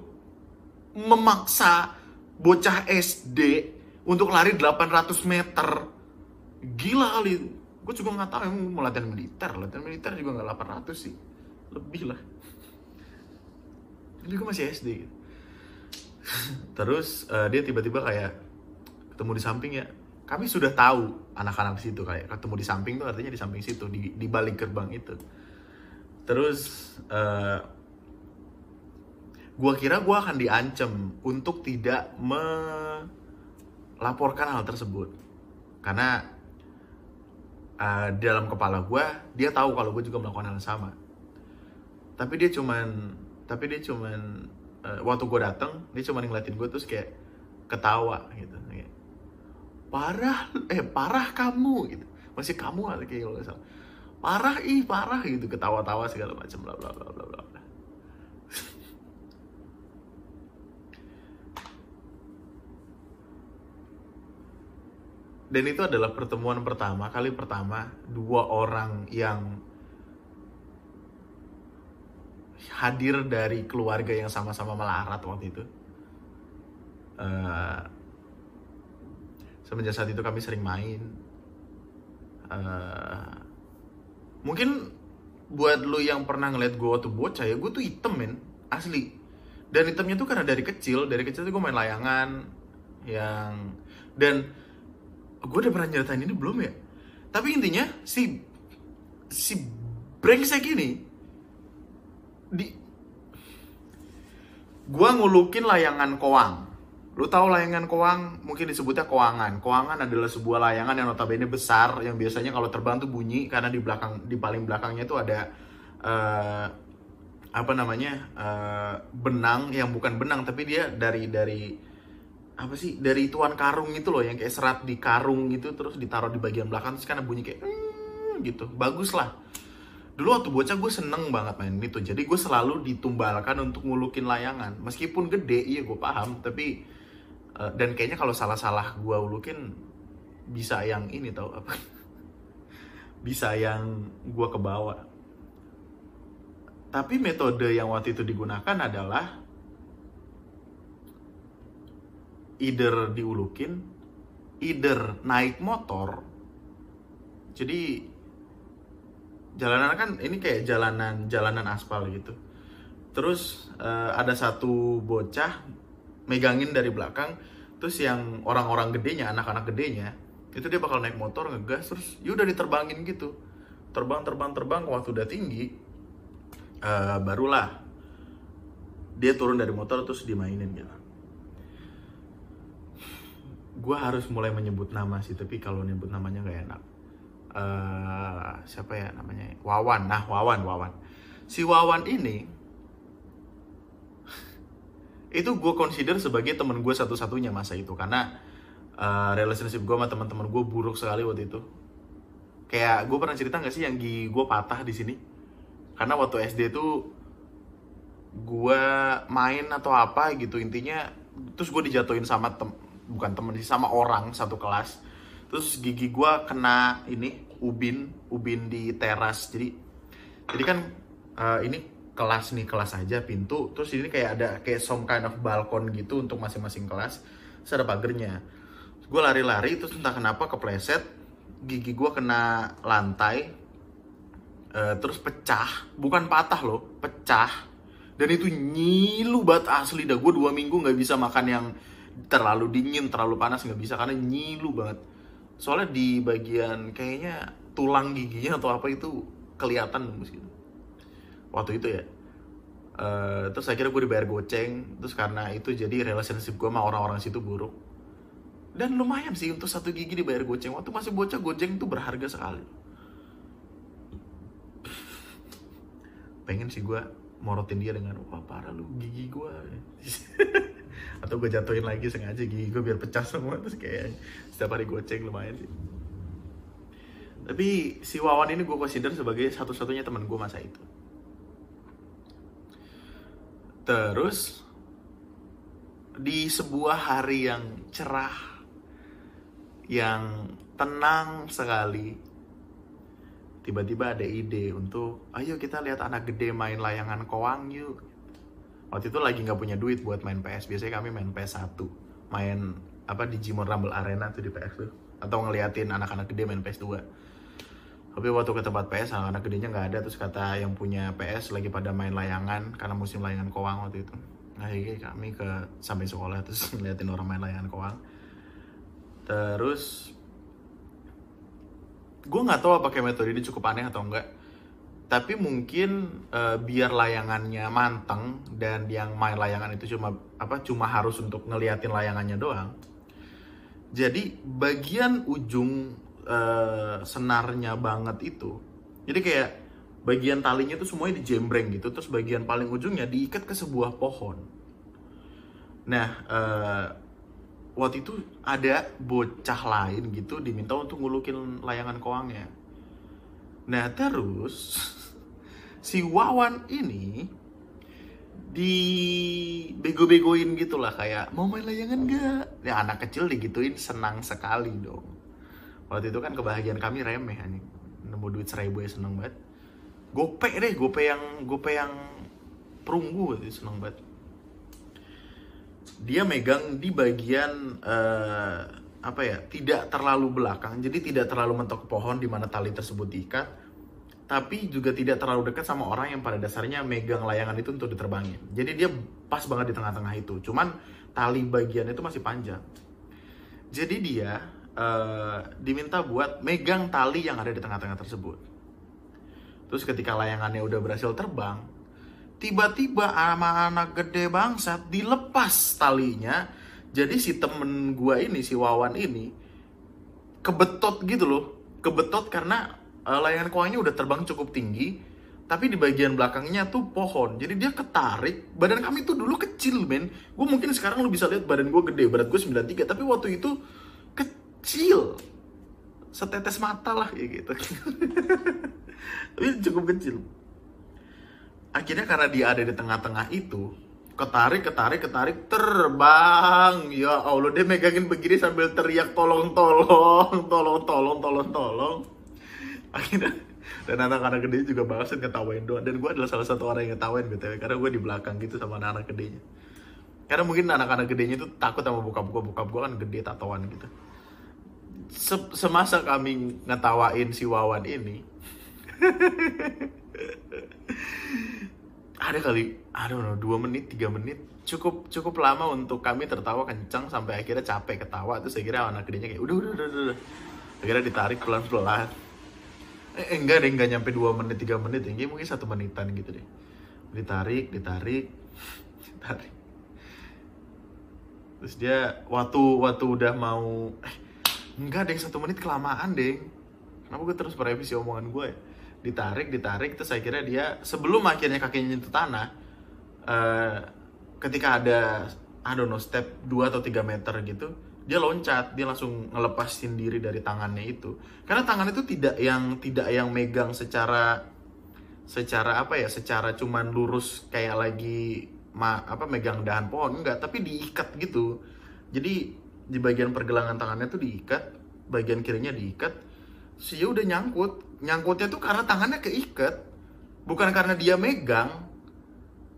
memaksa bocah SD untuk lari 800 meter. Gila kali. Gue juga gak tahu emang mau latihan militer. Latihan militer juga gak 800 sih. Lebih lah. Jadi gue masih SD gitu. Terus dia tiba-tiba kayak ketemu di samping ya. Kami sudah tahu anak-anak situ, kayak ketemu di samping tuh artinya di samping situ, di balik gerbang itu. Terus gue kira gue akan diancam untuk tidak melaporkan hal tersebut. Karena dalam kepala gue, dia tahu kalau gue juga melakukan hal yang sama. Tapi dia cuman waktu gue datang, dia cuma ngeliatin gue terus kayak ketawa gitu, kayak, parah kamu gitu, masih kamu lah kayak kalau salah, parah gitu, ketawa-tawa segala macam, bla bla bla bla bla. Dan itu adalah pertemuan pertama dua orang yang hadir dari keluarga yang sama-sama melarat waktu itu. Semenjak saat itu kami sering main. Mungkin buat lu yang pernah ngeliat gue waktu bocah ya, gue tuh hitam men, asli. Dan hitamnya tuh karena dari kecil tuh gue main layangan yang... Dan gue udah pernah nyeritain ini belum ya? Tapi intinya si brengsek ini gue ngulukin layangan koang. Lu tahu layangan koang, mungkin disebutnya koangan. Koangan adalah sebuah layangan yang notabene besar, yang biasanya kalau terbang tuh bunyi karena di paling belakangnya tuh ada benang yang bukan benang, tapi dia dari tuan karung gitu loh, yang kayak serat di karung gitu, terus ditaruh di bagian belakang terus karena bunyi kayak gitu. Bagus lah. Dulu waktu bocah gue seneng banget main itu, jadi gue selalu ditumbalkan untuk ngulukin layangan. Meskipun gede, iya gue paham, tapi... dan kayaknya kalau salah-salah gue ulukin, bisa yang ini tau apa? Bisa yang gue kebawa. Tapi metode yang waktu itu digunakan adalah... either diulukin, either naik motor. Jadi... jalanan kan ini kayak jalanan aspal gitu. Terus ada satu bocah megangin dari belakang. Terus yang orang-orang gedenya, anak-anak gedenya, itu dia bakal naik motor, ngegas, terus yaudah diterbangin gitu. Terbang waktu udah tinggi, barulah dia turun dari motor terus dimainin gitu. Gue harus mulai menyebut nama sih, tapi kalau nyebut namanya gak enak. Siapa ya namanya? Wawan. Nah, Wawan. Si Wawan ini itu gue consider sebagai temen gue satu-satunya masa itu, karena relationship gue sama teman-teman gue buruk sekali waktu itu. Kayak gue pernah cerita nggak sih yang gigi gue patah di sini? Karena waktu SD tuh gue main atau apa gitu intinya, terus gue dijatuhin sama sama orang satu kelas. Terus gigi gue kena ini ubin di teras. Jadi kan ini kelas aja pintu. Terus ini kayak ada kayak some kind of balkon gitu untuk masing-masing kelas. Terus ada pagernya. Gue lari-lari terus entah kenapa kepleset, gigi gue kena lantai, terus pecah, bukan patah loh, pecah. Dan itu nyilu banget asli dah. Gue 2 minggu nggak bisa makan yang terlalu dingin, terlalu panas, nggak bisa karena nyilu banget. Soalnya di bagian kayaknya tulang giginya atau apa itu kelihatan gitu. Waktu itu ya. Terus akhirnya gue dibayar goceng. Terus karena itu jadi relationship gue sama orang-orang situ buruk. Dan lumayan sih untuk satu gigi dibayar goceng. Waktu masih bocah goceng tuh berharga sekali. Pengen sih gue morotin dia dengan wah parah lu gigi gue. Atau gue jatuhin lagi sengaja gigi gue biar pecah semua. Terus kayak setiap hari goceng, lumayan sih. Tapi si Wawan ini gue consider sebagai satu-satunya teman gue masa itu. Terus di sebuah hari yang cerah, yang tenang sekali, tiba-tiba ada ide untuk ayo kita lihat anak gede main layangan koang yuk. Waktu itu lagi nggak punya duit buat main PS. Biasanya kami main PS1. Main Digimon Rumble Arena tuh di PS tuh. Atau ngeliatin anak-anak gede main PS2. Tapi waktu ke tempat PS, anak-anak gedenya nggak ada. Terus kata yang punya PS lagi pada main layangan. Karena musim layangan koang waktu itu. Nah jadi kami sampai sekolah terus ngeliatin orang main layangan koang. Terus gue nggak tahu apakah metode ini cukup aneh atau enggak. Tapi mungkin biar layangannya manteng dan yang main layangan itu cuma harus untuk ngeliatin layangannya doang. Jadi bagian ujung senarnya banget itu. Jadi kayak bagian talinya itu semuanya dijembreng gitu, terus bagian paling ujungnya diikat ke sebuah pohon. Nah, waktu itu ada bocah lain gitu diminta untuk ngulukin layangan koangnya. Nah terus si Wawan ini dibego-begoin gitulah, kayak mau main layangan gak? Ya anak kecil digituin senang sekali dong. Waktu itu kan kebahagiaan kami remeh nih, nemu duit 1.000 ya seneng banget. Gope yang perunggu itu seneng banget. Dia megang di bagian tidak terlalu belakang, jadi tidak terlalu mentok pohon di mana tali tersebut diikat. tapi juga tidak terlalu dekat sama orang yang pada dasarnya megang layangan itu untuk diterbangin. Jadi dia pas banget di tengah-tengah itu, cuman tali bagiannya itu masih panjang. Jadi dia diminta buat megang tali yang ada di tengah-tengah tersebut. Terus ketika layangannya udah berhasil terbang, tiba-tiba sama anak gede bangsat dilepas talinya. Jadi si temen gua ini, si Wawan ini, kebetot gitu loh. Kebetot karena layangan koangnya udah terbang cukup tinggi, tapi di bagian belakangnya tuh pohon. Jadi dia ketarik. Badan kami tuh dulu kecil, men. Gua mungkin sekarang lu bisa lihat badan gua gede, berat gua 93, tapi waktu itu kecil. Setetes mata lah kayak gitu. Tapi cukup kecil. Akhirnya karena dia ada di tengah-tengah itu, ketarik, terbang. Ya Allah, dia megangin begini sambil teriak tolong. Akhirnya, dan anak-anak gede juga banget ngetawain doang. Dan gue adalah salah satu orang yang ngetawain BTW, karena gue di belakang gitu sama anak-anak gedenya. Karena mungkin anak-anak gedenya itu takut sama bokap gue kan gede tatoan gitu. Semasa kami ngetawain si Wawan ini, ada kali, I don't know, 2 menit, 3 menit cukup lama untuk kami tertawa kencang sampai akhirnya capek ketawa. Terus akhirnya anak gedenya kayak udah. Akhirnya ditarik pelan-pelan. Enggak deh, enggak nyampe 2 menit, 3 menit, mungkin 1 menitan gitu deh. Ditarik. Terus dia waktu udah mau enggak deh, 1 menit kelamaan deh. Kenapa gue terus merevisi omongan gue ya? Ditarik, terus akhirnya dia sebelum akhirnya kakinya nyentuh tanah, ketika ada, step 2 atau 3 meter gitu, dia loncat, dia langsung ngelepasin diri dari tangannya itu. Karena tangannya itu tidak yang megang secara cuman lurus kayak lagi megang dahan pohon, enggak, tapi diikat gitu. Jadi di bagian pergelangan tangannya tuh diikat, bagian kirinya diikat. Si udah nyangkutnya tuh karena tangannya keikat, bukan karena dia megang,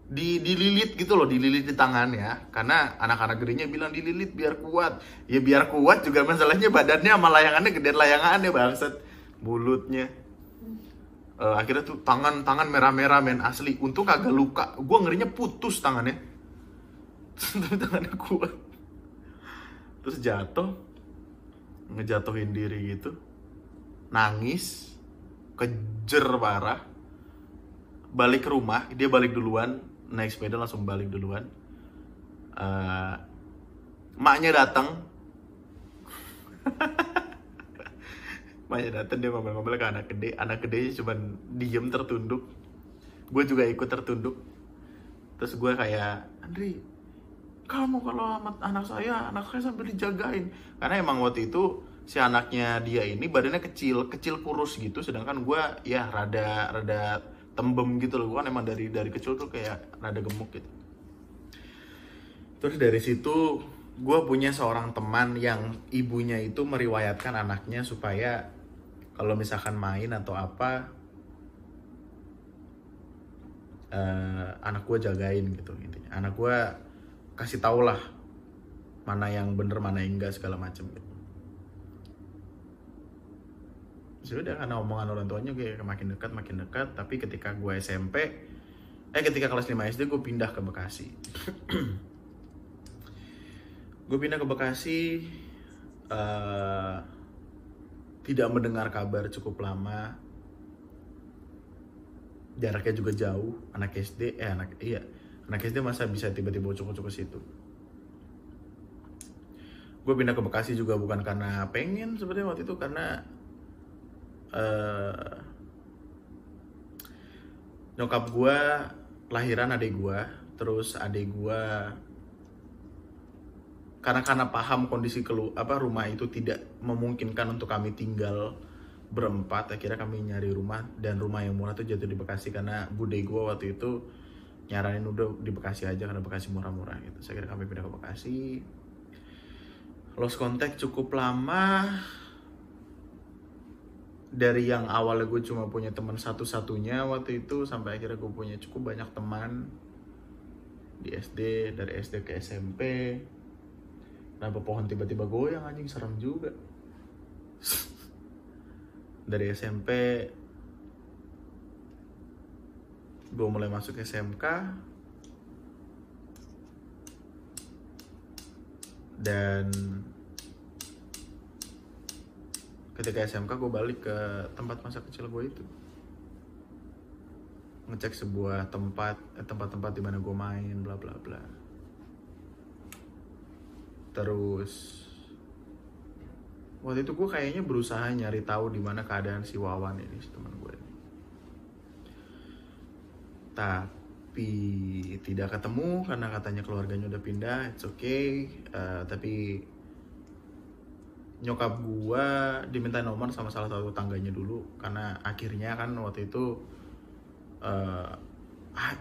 dililit gitu loh, dililit di tangannya. Karena anak-anak gedenya bilang dililit biar kuat. Ya biar kuat juga masalahnya badannya sama layangannya gede, layangannya bangsat, mulutnya. Akhirnya tuh tangan merah-merah, men, asli. Untung kagak luka. Gue ngerinya putus tangannya. Tapi tangannya kuat. Terus jatuh, ngejatuhin diri gitu. Nangis, kejer parah. Balik ke rumah, dia balik duluan, naik sepeda langsung balik duluan. Maknya datang. Maknya datang, dia ngomel-ngomel ke anak gede. Anak gedenya cuma diem tertunduk. Gue juga ikut tertunduk. Terus gue kayak, Andri, kamu kalau amat anak saya sambil dijagain. Karena emang waktu itu si anaknya dia ini badannya kecil kurus gitu, sedangkan gue ya rada tembem gitu loh, gue kan emang dari kecil tuh kayak rada gemuk gitu. Terus dari situ gue punya seorang teman yang ibunya itu meriwayatkan anaknya supaya kalau misalkan main atau apa, anak gue jagain gitu intinya. Anak gue kasih tau lah mana yang bener mana yang enggak segala macem gitu. Sudah, karena omongan orang tuanya gue makin dekat, tapi ketika gue ketika kelas 5 SD gue pindah ke Bekasi. Tidak mendengar kabar cukup lama. Jaraknya juga jauh, anak SD masa bisa tiba-tiba ucuk-ucuk ke situ. Gue pindah ke Bekasi juga bukan karena pengen sebenarnya waktu itu, karena nyokap gue lahiran adik gue, terus adik gue karena paham kondisi rumah itu tidak memungkinkan untuk kami tinggal berempat, akhirnya kami nyari rumah, dan rumah yang murah tuh jatuh di Bekasi karena bude gue waktu itu nyaranin udah di Bekasi aja karena Bekasi murah-murah gitu. Saya kira kami pindah ke Bekasi, lost contact cukup lama. Dari yang awalnya gue cuma punya teman satu-satunya waktu itu, sampai akhirnya gue punya cukup banyak teman di SD, dari SD ke SMP. Kenapa pohon tiba-tiba goyang anjing, serem juga. Dari SMP gue mulai masuk SMK, dan ketika SMK gue balik ke tempat masa kecil gue itu, ngecek sebuah tempat-tempat di mana gue main, bla bla bla. Terus waktu itu gue kayaknya berusaha nyari tahu di mana keadaan si Wawan ini, si teman gue ini. Tapi tidak ketemu karena katanya keluarganya udah pindah. It's okay. Tapi nyokap gue diminta nomor sama salah satu tangganya dulu, karena akhirnya kan waktu itu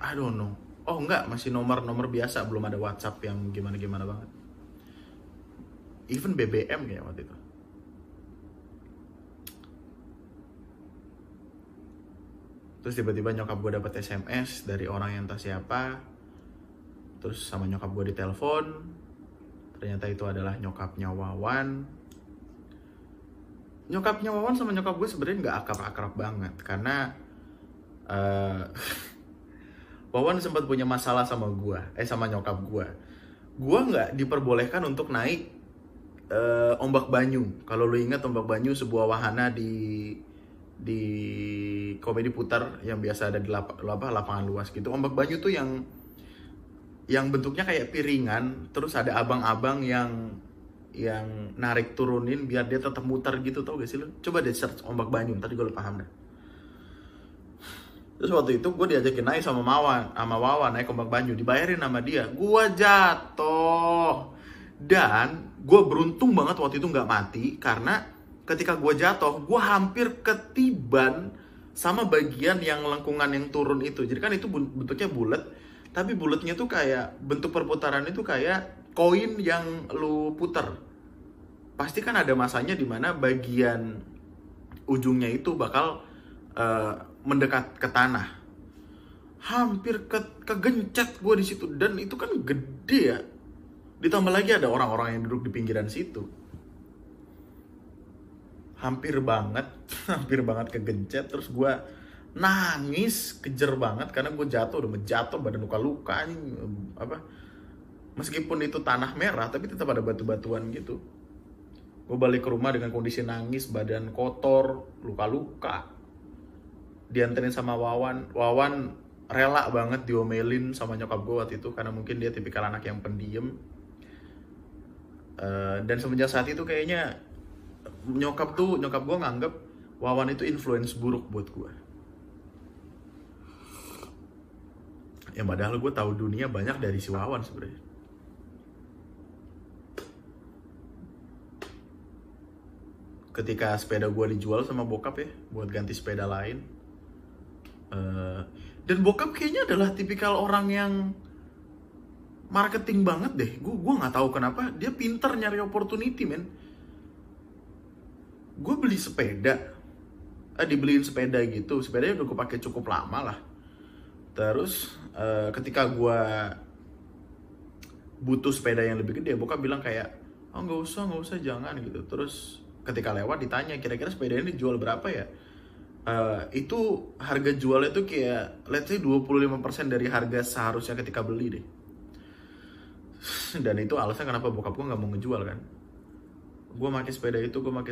I don't know. Oh enggak, masih nomor biasa, belum ada WhatsApp yang gimana-gimana banget. Even BBM kayak waktu itu. Terus tiba-tiba nyokap gue dapet SMS dari orang yang entah siapa. Terus sama nyokap gue ditelepon. Ternyata itu adalah nyokapnya Wawan. Nyokapnya Wawan sama nyokap gue sebenarnya nggak akrab-akrab banget, karena Wawan sempat punya masalah sama gue, sama nyokap gue. Gue nggak diperbolehkan untuk naik ombak banyu. Kalau lo ingat ombak banyu, sebuah wahana di Komedi Putar yang biasa ada di lapangan luas gitu. Ombak banyu tuh yang bentuknya kayak piringan, terus ada abang-abang yang narik turunin biar dia tetap muter gitu, tau gak sih lo? Coba deh search ombak banyu, tadi gue paham deh. Terus waktu itu gue diajakin naik sama Wawan naik ombak banyu, dibayarin sama dia. Gue jatuh, dan gue beruntung banget waktu itu nggak mati, karena ketika gue jatuh, gue hampir ketiban sama bagian yang lengkungan yang turun itu. Jadi kan itu bentuknya bulat, tapi bulatnya tuh kayak bentuk perputaran itu kayak koin yang lu puter. Pasti kan ada masanya dimana bagian ujungnya itu bakal mendekat ke tanah. Hampir kegencet gue di situ, dan itu kan gede ya. Ditambah lagi ada orang-orang yang duduk di pinggiran situ. Hampir banget kegencet. Terus gue nangis, kejer banget, karena gue jatuh, udah menjatuh, badan luka-luka apa. Meskipun itu tanah merah, tapi tetap ada batu-batuan gitu. Gue balik ke rumah dengan kondisi nangis, badan kotor, luka-luka. Dianterin sama Wawan. Wawan rela banget diomelin sama nyokap gue waktu itu, karena mungkin dia tipikal anak yang pendiam. Dan semenjak saat itu kayaknya nyokap gue nganggep Wawan itu influence buruk buat gue. Ya padahal gue tahu dunia banyak dari si Wawan sebenarnya. Ketika sepeda gue dijual sama bokap ya, buat ganti sepeda lain. Dan bokap kayaknya adalah tipikal orang yang marketing banget deh. Gue nggak tahu kenapa dia pintar nyari opportunity, men. Gue beli sepeda, dibeliin sepeda gitu. Sepedanya udah gue pakai cukup lama lah. Terus ketika gue butuh sepeda yang lebih gede, bokap bilang kayak, oh nggak usah, jangan gitu. Terus ketika lewat ditanya, kira-kira sepeda ini dijual berapa ya? Itu harga jualnya tuh kayak let's say 25% dari harga seharusnya ketika beli deh. Dan itu alasan kenapa bokap gue nggak mau ngejual kan. Gue pakai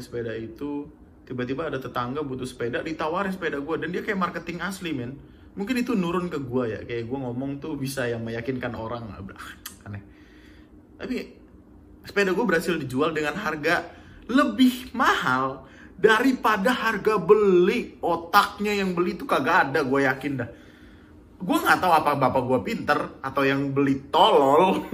sepeda itu, tiba-tiba ada tetangga butuh sepeda, ditawarin sepeda gue, dan dia kayak marketing asli, men. Mungkin itu nurun ke gue ya, kayak gue ngomong tuh bisa yang meyakinkan orang, aneh. Tapi sepeda gue berhasil dijual dengan harga lebih mahal daripada harga beli. Otaknya yang beli itu kagak ada, gue yakin dah. Gue nggak tahu apa bapak gue pinter atau yang beli tolol.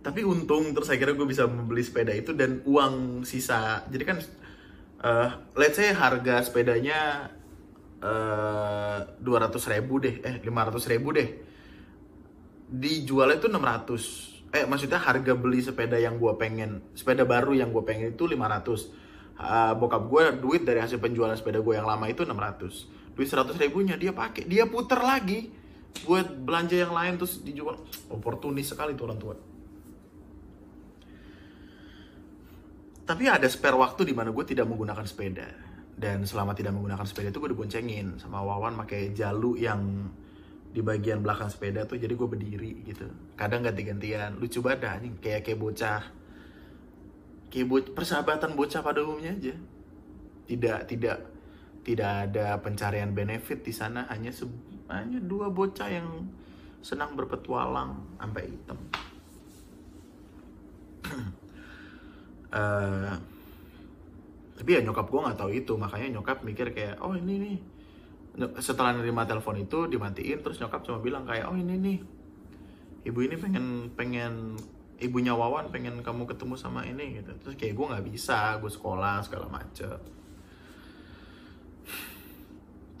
Tapi untung, terus akhirnya gue bisa membeli sepeda itu dan uang sisa. Jadi kan, let's say harga sepedanya 200.000 deh, 500.000 deh. Dijualnya itu 600. Maksudnya harga beli sepeda yang gue pengen, sepeda baru yang gue pengen itu 500. Bokap gue duit dari hasil penjualan sepeda gue yang lama itu 600. Duit 100.000-nya dia pakai, dia puter lagi buat belanja yang lain, terus dijual. Oportunis sekali tuh orang tua. Tapi ada spare waktu di mana gue tidak menggunakan sepeda. Dan selama tidak menggunakan sepeda itu gue diboncengin sama Wawan pakai jalu yang di bagian belakang sepeda tuh, jadi gue berdiri gitu. Kadang ganti-gantian, lucu banget dah anjing, kayak bocah persahabatan bocah pada umumnya aja. Tidak ada pencarian benefit di sana, hanya dua bocah yang senang berpetualang sampai hitam. Tapi ya nyokap gue nggak tahu itu, makanya nyokap mikir kayak, oh ini nih. Setelah nerima telepon itu dimatiin, terus nyokap cuma bilang kayak, oh ini nih, ibu ini pengen ibunya Wawan pengen kamu ketemu sama ini gitu. Terus kayak gue nggak bisa, gue sekolah segala macem.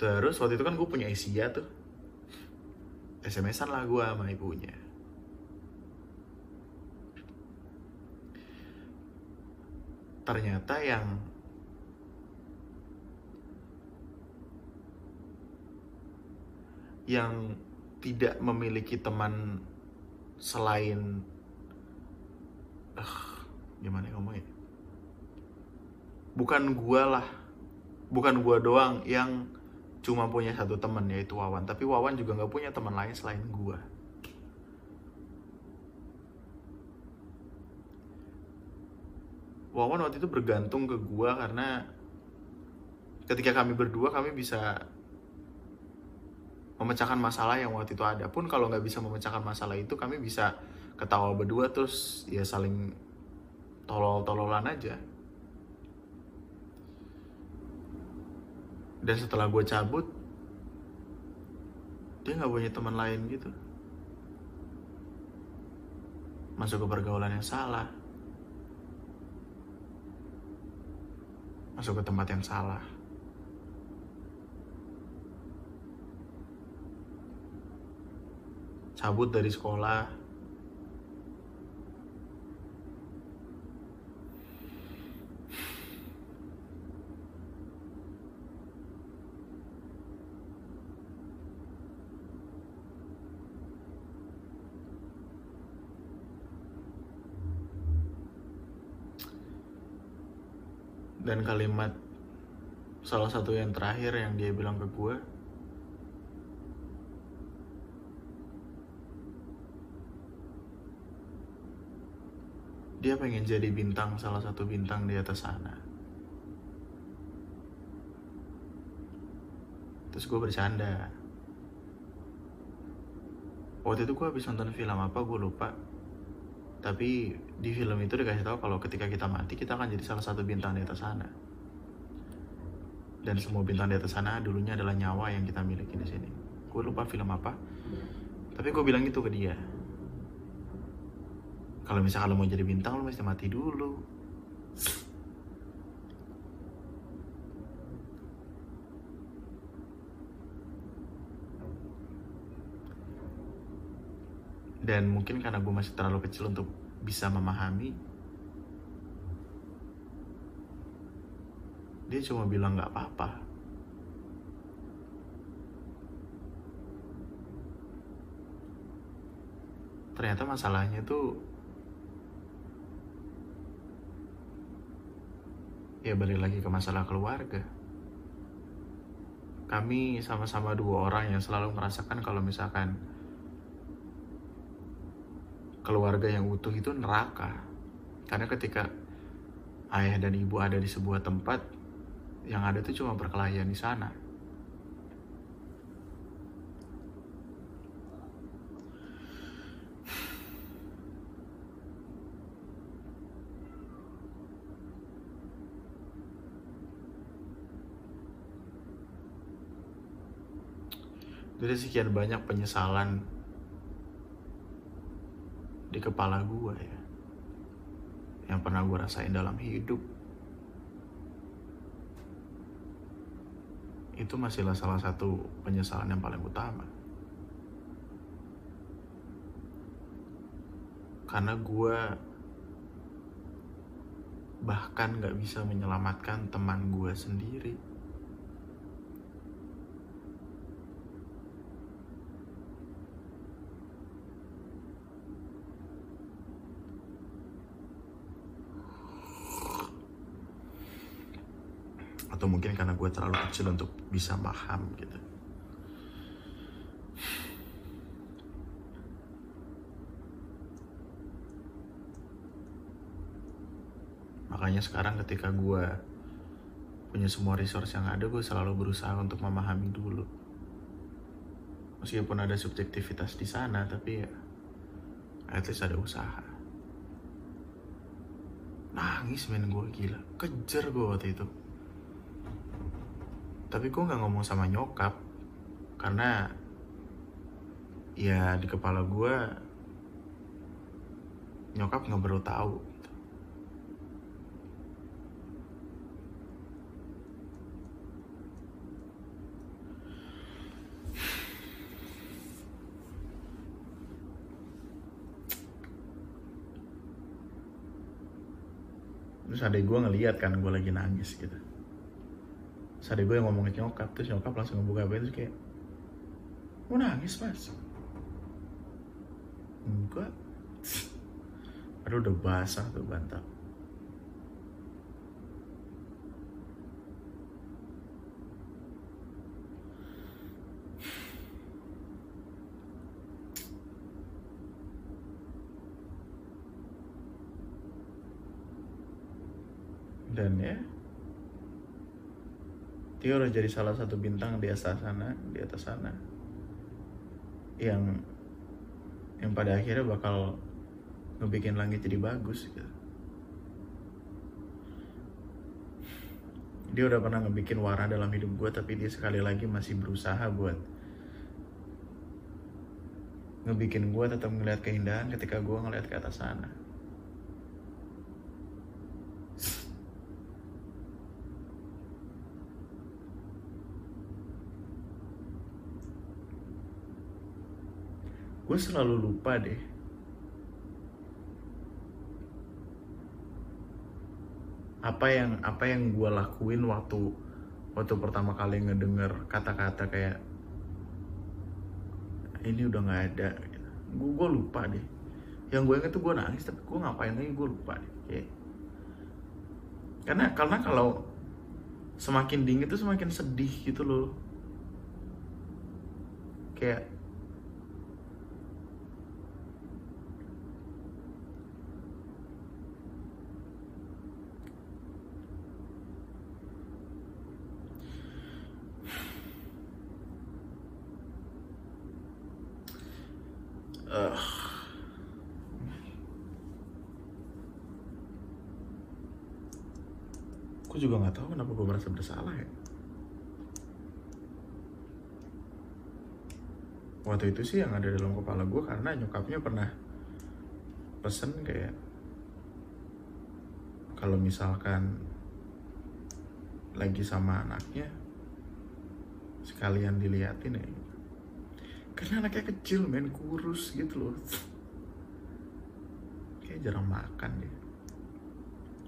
Terus waktu itu kan gue punya Asia tuh, SMS-an lah gue sama ibunya. Ternyata yang tidak memiliki teman selain gimana ngomongnya, bukan gua doang yang cuma punya satu teman, yaitu Wawan, tapi Wawan juga nggak punya teman lain selain gua. Wawan waktu itu bergantung ke gua karena ketika kami berdua kami bisa memecahkan masalah yang waktu itu ada. Pun kalau nggak bisa memecahkan masalah itu, kami bisa ketawa berdua terus ya saling tolol-tololan aja. Dan setelah gue cabut, dia nggak punya teman lain gitu. Masuk ke pergaulan yang salah, masuk ke tempat yang salah. Cabut dari sekolah. Dan kalimat salah satu yang terakhir yang dia bilang ke gue, dia pengen jadi bintang, salah satu bintang di atas sana. Terus gue bercanda. Waktu itu gue habis nonton film apa gue lupa. Tapi di film itu dikasih tahu kalau ketika kita mati kita akan jadi salah satu bintang di atas sana. Dan semua bintang di atas sana dulunya adalah nyawa yang kita miliki di sini. Gue lupa film apa. Tapi gue bilang gitu ke dia. Kalau misalkan lo mau jadi bintang, lo mesti mati dulu. Dan mungkin karena gue masih terlalu kecil untuk bisa memahami, dia cuma bilang gak apa-apa. Ternyata masalahnya tuh, ya balik lagi ke masalah keluarga. Kami sama-sama dua orang yang selalu merasakan kalau misalkan keluarga yang utuh itu neraka. Karena ketika ayah dan ibu ada di sebuah tempat, yang ada itu cuma perkelahian di sana. Jadi sekian banyak penyesalan di kepala gue ya, yang pernah gue rasain dalam hidup. Itu masihlah salah satu penyesalan yang paling utama. Karena gue bahkan gak bisa menyelamatkan teman gue sendiri. atau mungkin karena gue terlalu kecil untuk bisa paham gitu. Makanya sekarang ketika gue punya semua resource yang ada, gue selalu berusaha untuk memahami dulu. Meskipun ada subjektivitas di sana, tapi ya at least ada usaha. Nangis men gue, gila. Kejar gue waktu itu. Tapi gue gak ngomong sama nyokap, karena ya di kepala gue nyokap gak perlu tahu. Terus adek gue ngeliat kan gue lagi nangis gitu. Terus adek gue yang ngomong ke nyokap, terus nyokap langsung ngebuka HP terus kayak, "Lu nangis mas?" "Enggak." Aduh udah basah tuh bantal. Dan ya, Tio udah jadi salah satu bintang di atas sana, yang pada akhirnya bakal ngebikin langit jadi bagus gitu. Dia udah pernah ngebikin warna dalam hidup gue, tapi dia sekali lagi masih berusaha buat ngebikin gue tetap ngeliat keindahan ketika gue ngeliat ke atas sana. Gue selalu lupa deh. Apa yang gue lakuin waktu pertama kali ngedenger kata-kata kayak ini udah nggak ada. Gue lupa deh. Yang gue inget tuh gue nangis, tapi gue ngapain lagi gue lupa deh. Kayak. Karena kalau semakin dingin tuh semakin sedih gitu loh. Kayak aku juga nggak tahu kenapa gue merasa bersalah ya. Waktu itu sih yang ada dalam kepala gue karena nyokapnya pernah pesen kayak kalau misalkan lagi sama anaknya sekalian diliatin ya. Karena anaknya kecil men, kurus gitu loh. Kayak jarang makan deh.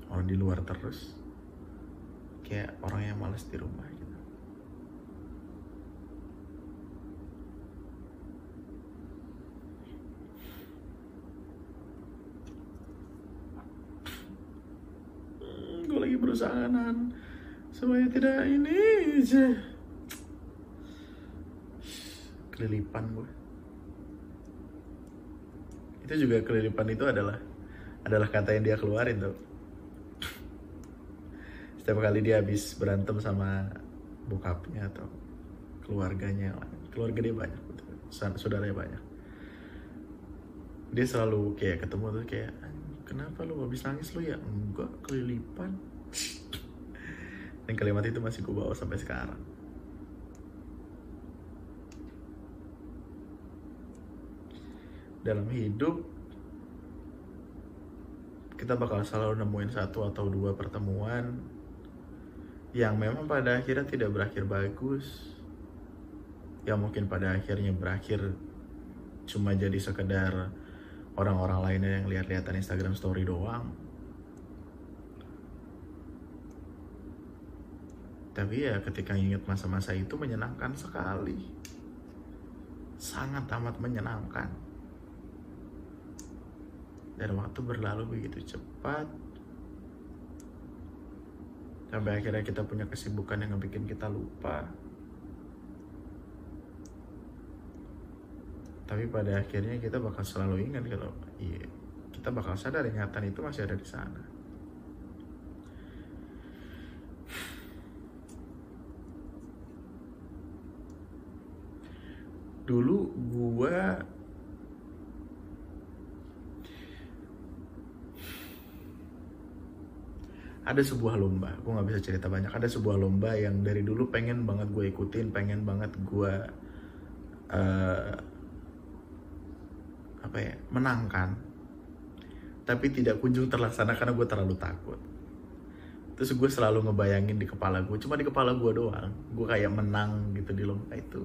Orang di luar terus. Kayak orang yang malas di rumah gitu. Gue lagi berusaha nahan supaya tidak ini aja. Kelilipan gue. Itu juga kelilipan itu adalah kata yang dia keluarin tuh. Setiap kali dia habis berantem sama bokapnya atau keluarganya, keluarga dia banyak, saudaranya banyak. Dia selalu kayak ketemu tuh kayak, "Kenapa lu habis nangis lu ya?" "Enggak, kelilipan." Dan kalimat itu masih gue bawa sampai sekarang. Dalam hidup kita bakal selalu nemuin satu atau dua pertemuan yang memang pada akhirnya tidak berakhir bagus, yang mungkin pada akhirnya berakhir cuma jadi sekedar orang-orang lainnya yang lihat-lihatan Instagram story doang. Tapi ya ketika ingat masa-masa itu menyenangkan sekali, sangat amat menyenangkan. Dan waktu berlalu begitu cepat. sampai akhirnya kita punya kesibukan yang ngebikin kita lupa. Tapi pada akhirnya kita bakal selalu ingat kalau iya, kita bakal sadar ingatan itu masih ada di sana. Dulu ada sebuah lomba, gue gak bisa cerita banyak, ada sebuah lomba yang dari dulu pengen banget gue ikutin, pengen banget gue menangkan, tapi tidak kunjung terlaksana karena gue terlalu takut. Terus gue selalu ngebayangin di kepala gue, cuma di kepala gue doang, gue kayak menang gitu di lomba itu.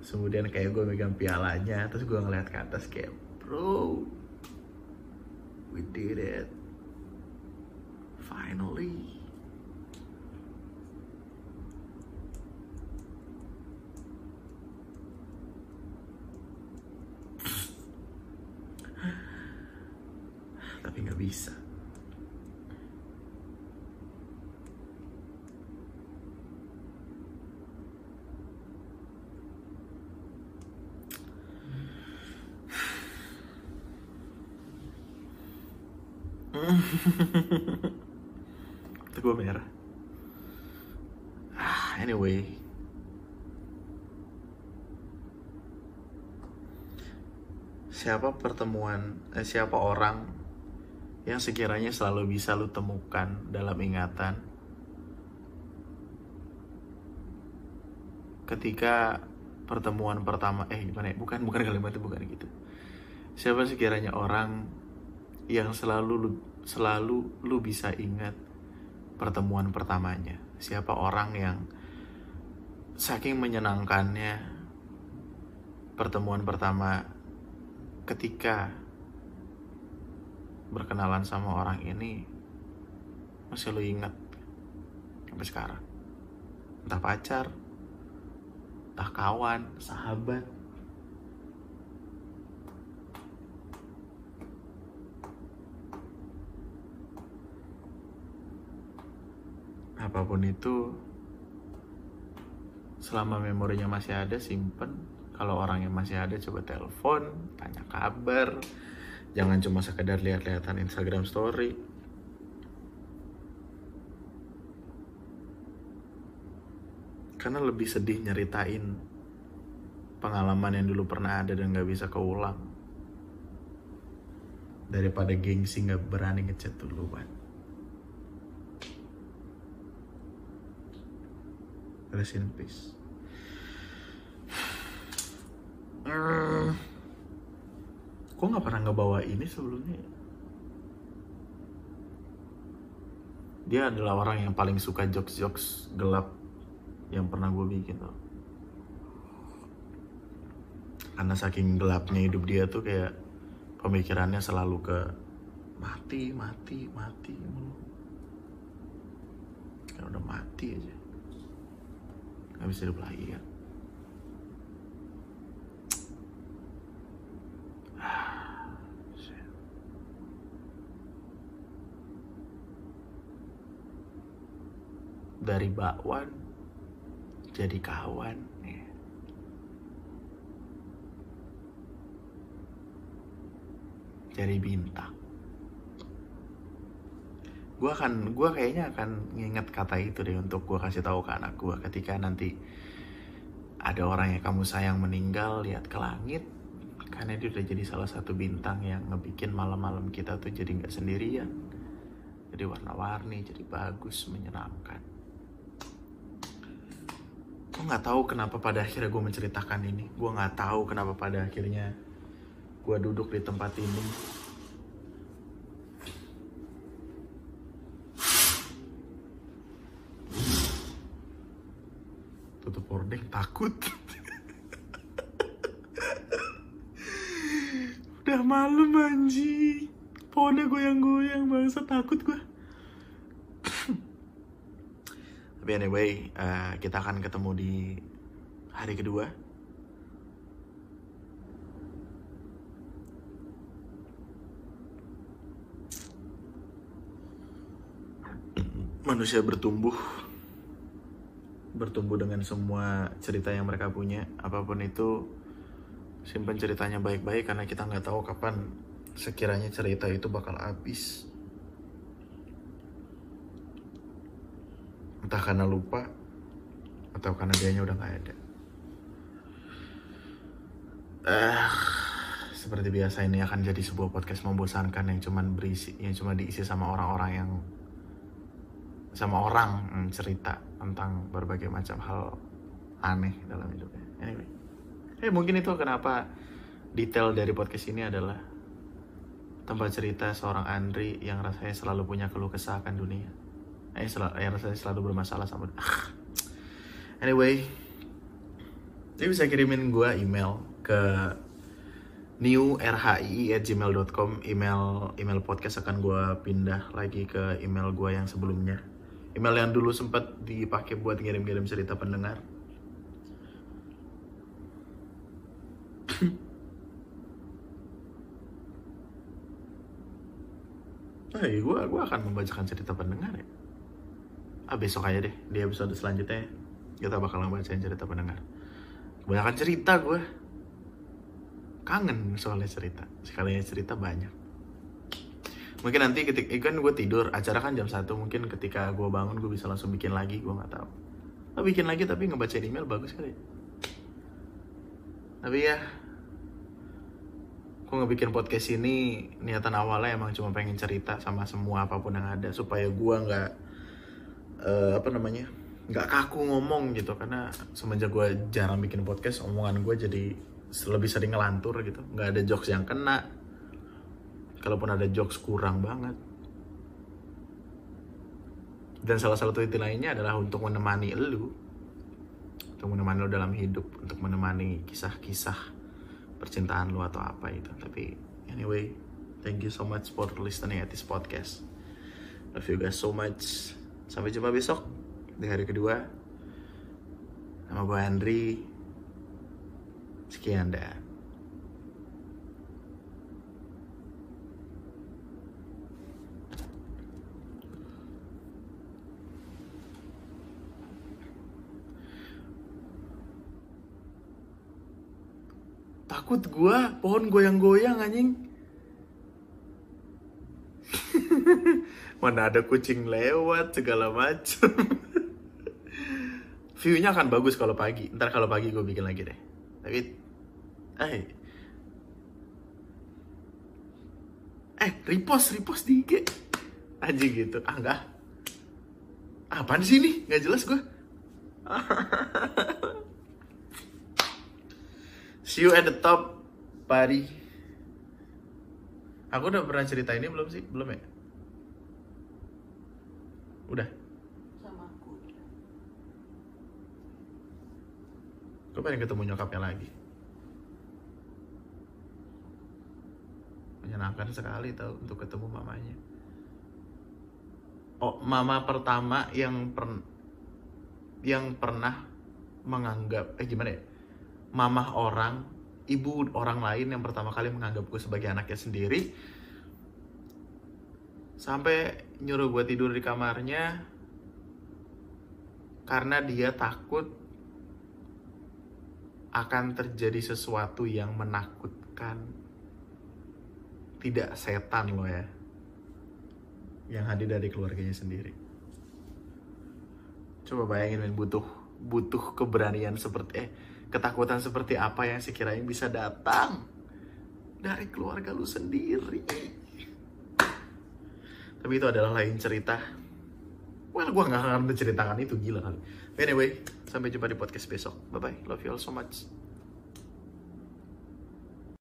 Terus kemudian kayak gue megang pialanya, terus gue ngeliat ke atas kayak, bro, we did it, finally. Tapi gak bisa. Itu gue merah. Anyway, siapa orang yang sekiranya selalu bisa lu temukan dalam ingatan ketika pertemuan pertama, bukan kalimat itu, bukan gitu. Siapa sekiranya orang yang selalu lu bisa ingat pertemuan pertamanya? Siapa orang yang saking menyenangkannya pertemuan pertama ketika berkenalan sama orang ini masih lo ingat sampai sekarang? Entah pacar, entah kawan, sahabat. Apapun itu, selama memorinya masih ada, simpen. Kalau orangnya masih ada, coba telepon, tanya kabar. Jangan cuma sekedar lihat-lihatan Instagram story. Karena lebih sedih nyeritain pengalaman yang dulu pernah ada dan gak bisa keulang, daripada gengsi gak berani ngechat duluan. Rest in peace. Gue gak pernah ngebawa ini sebelumnya. Dia adalah orang yang paling suka jokes-jokes gelap yang pernah gue bikin tuh. Karena saking gelapnya hidup dia tuh kayak pemikirannya selalu ke mati. Kan udah mati aja, gak bisa hidup lagi kan. Dari bakwan jadi kawan. Jadi bintang. Gue kayaknya akan nginget kata itu deh untuk gue kasih tahu ke anak gue ketika nanti ada orang yang kamu sayang meninggal, lihat ke langit, karena dia udah jadi salah satu bintang yang ngebikin malam-malam kita tuh jadi nggak sendirian, jadi warna-warni, jadi bagus, menyenangkan. Gue nggak tahu kenapa pada akhirnya gue menceritakan ini. Gue nggak tahu kenapa pada akhirnya gue duduk di tempat ini. Tutup hordeng, takut. Udah malam anjing, pohonnya goyang-goyang, bangsa, takut gue. Tapi anyway, kita akan ketemu di hari kedua. manusia bertumbuh dengan semua cerita yang mereka punya, apapun itu. Simpan ceritanya baik-baik karena kita nggak tahu kapan sekiranya cerita itu bakal habis. Entah karena lupa atau karena dianya udah nggak ada. Seperti biasa ini akan jadi sebuah podcast membosankan yang cuma diisi sama orang-orang yang sama orang cerita tentang berbagai macam hal aneh dalam hidupnya. Anyway, mungkin itu kenapa detail dari podcast ini adalah tempat cerita seorang Andri yang rasanya selalu punya keluh kesah akan dunia. Yang rasanya selalu bermasalah sama dunia. Anyway, dia bisa kirimin gue email ke newrhi@gmail.com. Email podcast akan gue pindah lagi ke email gue yang sebelumnya. Email yang dulu sempat dipakai buat ngirim-ngirim cerita pendengar. Gue akan membacakan cerita pendengar ya. Besok aja deh, di episode selanjutnya kita bakal membacain cerita pendengar. Kebanyakan cerita gue. Kangen soalnya cerita. Sekalinya cerita banyak. Mungkin nanti ketika kan gue tidur, acara kan jam 1, mungkin ketika gue bangun gue bisa langsung bikin lagi, gue gak tahu. Lo bikin lagi tapi ngebacain email bagus kali ya. Tapi ya, gue ngebikin podcast ini niatan awalnya emang cuma pengen cerita sama semua apapun yang ada supaya gue nggak nggak kaku ngomong gitu, karena semenjak gue jarang bikin podcast omongan gue jadi lebih sering ngelantur gitu, nggak ada jokes yang kena, kalaupun ada jokes kurang banget. Dan salah satu inti lainnya adalah untuk menemani lu dalam hidup, untuk menemani kisah-kisah percintaan lu atau apa itu. Tapi anyway, thank you so much for listening at this podcast. Love you guys so much. Sampai jumpa besok di hari kedua. Nama gue Andri. Sekian dah. Takut gue, pohon goyang-goyang anjing. Mana ada kucing lewat segala macam. View-nya akan bagus kalau pagi. Ntar kalau pagi gue bikin lagi deh. Tapi repost di IG aja gitu. Enggak. Apaan sih ini? Gak jelas gue. See you at the top, buddy. Aku udah pernah cerita ini belum sih? Belum ya? Udah? Sama aku. Gue pengen ketemu nyokapnya lagi. Menyenangkan sekali tau untuk ketemu mamanya. Oh, mama pertama yang pernah menganggap... gimana ya? Mamah orang, ibu orang lain yang pertama kali menganggap gue sebagai anaknya sendiri. Sampai nyuruh gue tidur di kamarnya karena dia takut akan terjadi sesuatu yang menakutkan. Tidak setan loh ya, yang hadir dari keluarganya sendiri. Coba bayangin men, butuh keberanian seperti ketakutan seperti apa yang sekiranya bisa datang dari keluarga lu sendiri. Tapi itu adalah lain cerita. Gue gak akan menceritakan itu, gila kali. Anyway, sampai jumpa di podcast besok. Bye-bye, love you all so much.